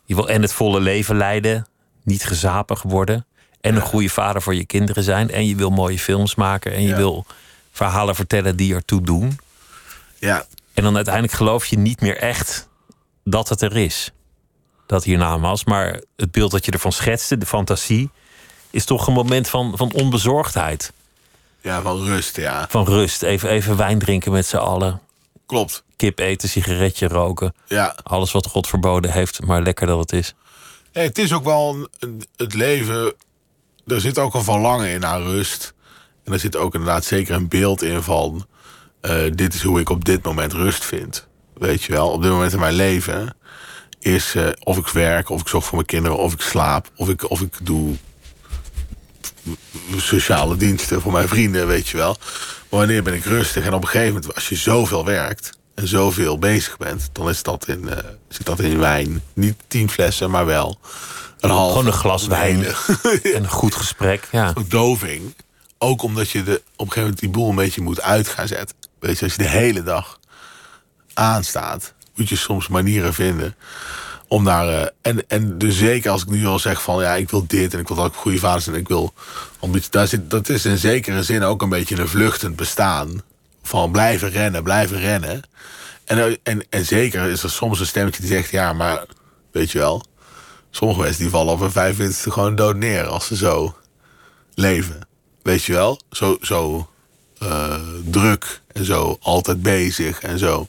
je wil en het volle leven leiden, niet gezapig worden... en ja. een goede vader voor je kinderen zijn... en je wil mooie films maken... en je ja. wil verhalen vertellen die ertoe doen. Ja. En dan uiteindelijk geloof je niet meer echt dat het er is. Dat hiernamaals, maar het beeld dat je ervan schetste, de fantasie... is toch een moment van, van onbezorgdheid... Ja, van rust, ja. Van rust. Even, even wijn drinken met z'n allen. Klopt. Kip eten, sigaretje roken. Ja. Alles wat God verboden heeft, maar lekker dat het is. Nee, het is ook wel een, het leven... Er zit ook een verlangen in aan rust. En er zit ook inderdaad zeker een beeld in van... Uh, dit is hoe ik op dit moment rust vind. Weet je wel, op dit moment in mijn leven... is uh, of ik werk, of ik zorg voor mijn kinderen, of ik slaap... of ik, of ik doe... sociale diensten voor mijn vrienden, weet je wel. Maar wanneer ben ik rustig? En op een gegeven moment, als je zoveel werkt... en zoveel bezig bent, dan is dat in, uh, zit dat in wijn. Niet tien flessen, maar wel een half. Gewoon een glas wijn. En een goed gesprek, ja. Verdoving. Ook omdat je de, op een gegeven moment die boel een beetje moet uit gaan zetten. Weet je, als je de hele dag aanstaat... moet je soms manieren vinden... om daar, uh, en, en dus zeker als ik nu al zeg van... ja, ik wil dit en ik wil dat ik goede vader zijn... en ik wil ambitie, daar zit, dat is in zekere zin ook een beetje een vluchtend bestaan. Van blijven rennen, blijven rennen. En, en, en zeker is er soms een stemmetje die zegt... ja, maar weet je wel... sommige mensen die vallen op hun vijfentwintigste gewoon dood neer... als ze zo leven. Weet je wel? Zo, zo uh, druk en zo altijd bezig en zo...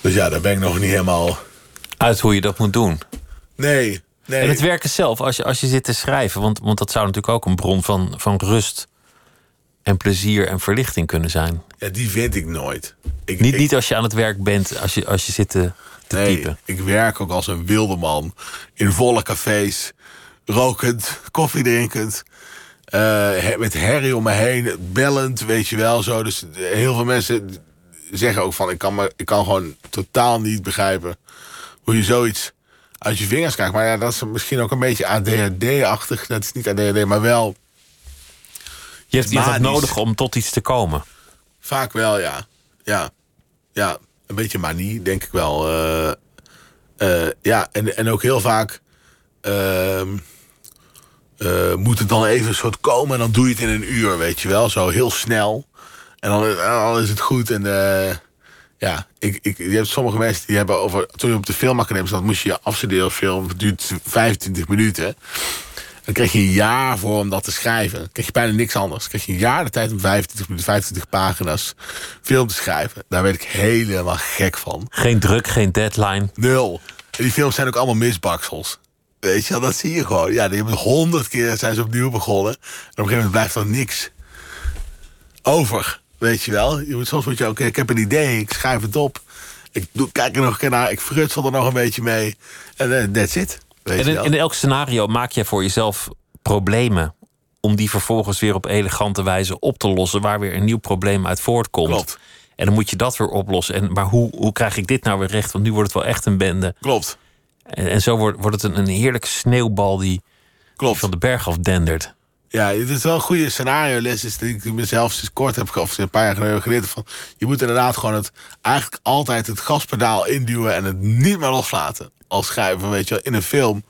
Dus ja, daar ben ik nog niet helemaal... uit hoe je dat moet doen. Nee, Nee. En het werken zelf, als je, als je zit te schrijven... want, want dat zou natuurlijk ook een bron van, van rust en plezier en verlichting kunnen zijn. Ja, die vind ik nooit. Ik, niet, ik, niet als je aan het werk bent, als je, als je zit te, te nee, typen. Ik werk ook als een wilde man. In volle cafés, rokend, koffie drinkend... Uh, met herrie om me heen, bellend, weet je wel. Zo. Dus heel veel mensen zeggen ook van... Ik kan, me, ik kan gewoon totaal niet begrijpen hoe je zoiets uit je vingers krijgt. Maar ja, dat is misschien ook een beetje A D H D-achtig. Dat is niet A D H D, maar wel... Je hebt iets nodig om tot iets te komen. Vaak wel, ja. Ja, ja. Een beetje manie, denk ik wel. Uh, uh, ja, en, en ook heel vaak... Uh, Uh, moet het dan even een soort komen en dan doe je het in een uur, weet je wel. Zo heel snel. En dan, dan is het goed. En uh, ja, ik, ik, je hebt sommige mensen die hebben over... Toen je op de filmacademie zat, moest je je afstudeerfilm. Het duurt vijfentwintig minuten. En dan kreeg je een jaar voor om dat te schrijven. Dan kreeg je bijna niks anders. Dan kreeg je een jaar de tijd om vijfentwintig, vijfentwintig pagina's film te schrijven. Daar werd ik helemaal gek van. Geen druk, geen deadline. Nul. En die films zijn ook allemaal misbaksels. Weet je wel, dat zie je gewoon. Ja, die hebben honderd keer zijn ze opnieuw begonnen. En op een gegeven moment blijft er niks over, weet je wel. Je moet, soms moet je ook, okay, ik heb een idee, ik schrijf het op. Ik doe, kijk er nog een keer naar, ik frutsel er nog een beetje mee. En uh, that's it. Weet en in, je wel. In elk scenario maak je voor jezelf problemen... om die vervolgens weer op elegante wijze op te lossen... waar weer een nieuw probleem uit voortkomt. Klopt. En dan moet je dat weer oplossen. En, maar hoe, hoe krijg ik dit nou weer recht? Want nu wordt het wel echt een bende. Klopt. En zo wordt, wordt het een, een heerlijke sneeuwbal die, die van de berg af dendert. Ja, het is wel een goede scenario-les die ik mezelf sinds kort heb of een paar jaar geleden geleerd. Van, je moet inderdaad gewoon het, eigenlijk altijd het gaspedaal induwen en het niet meer loslaten. Als schrijver, weet je wel, in een film.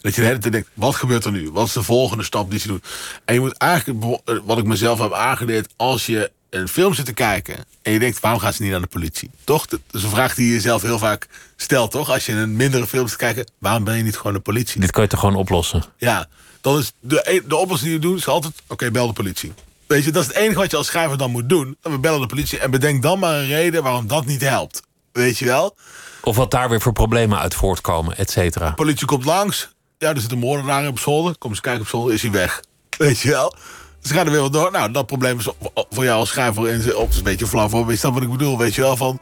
Dat je de hele tijd denkt, wat gebeurt er nu? Wat is de volgende stap die ze doen? En je moet eigenlijk, wat ik mezelf heb aangeleerd, als je een film zit te kijken en je denkt, waarom gaan ze niet naar de politie? Toch? Dat is een vraag die je jezelf heel vaak stelt, toch? Als je een mindere film zit te kijken, waarom ben je niet gewoon de politie? Dit kan je toch gewoon oplossen? Ja, dat is de, de oplossing die je doet is altijd, oké, okay, bel de politie. Weet je, dat is het enige wat je als schrijver dan moet doen. We bellen de politie en bedenk dan maar een reden waarom dat niet helpt. Weet je wel? Of wat daar weer voor problemen uit voortkomen, et cetera. De politie komt langs, ja, er zit een moordenaar op zolder. Kom eens kijken op zolder, is hij weg. Weet je wel? Ze gaan er weer wat door. Nou, dat probleem is voor jou als schrijver een beetje flauw voor. Weet je dat wat ik bedoel? Weet je wel, van...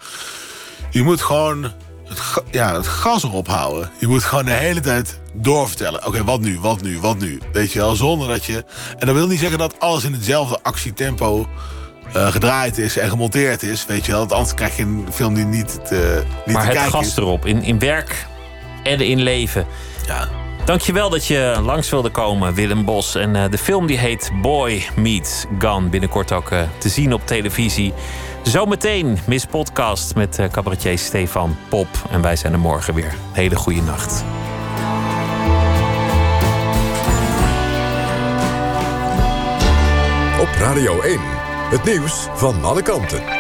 Je moet gewoon het, ja, het gas erop houden. Je moet gewoon de hele tijd doorvertellen. Oké, okay, wat nu, wat nu, wat nu? Weet je wel, zonder dat je... En dat wil niet zeggen dat alles in hetzelfde actietempo uh, gedraaid is en gemonteerd is. Weet je wel, want anders krijg je een film die niet te, niet maar te kijken is. Maar het gas erop, in, in werk en in leven. Ja. Dankjewel dat je langs wilde komen, Willem Bosch. En uh, de film die heet Boy Meets Gun. Binnenkort ook uh, te zien op televisie. Zometeen Miss Podcast met uh, cabaretier Stefan Pop. En wij zijn er morgen weer. Hele goede nacht. Op Radio één, het nieuws van alle kanten.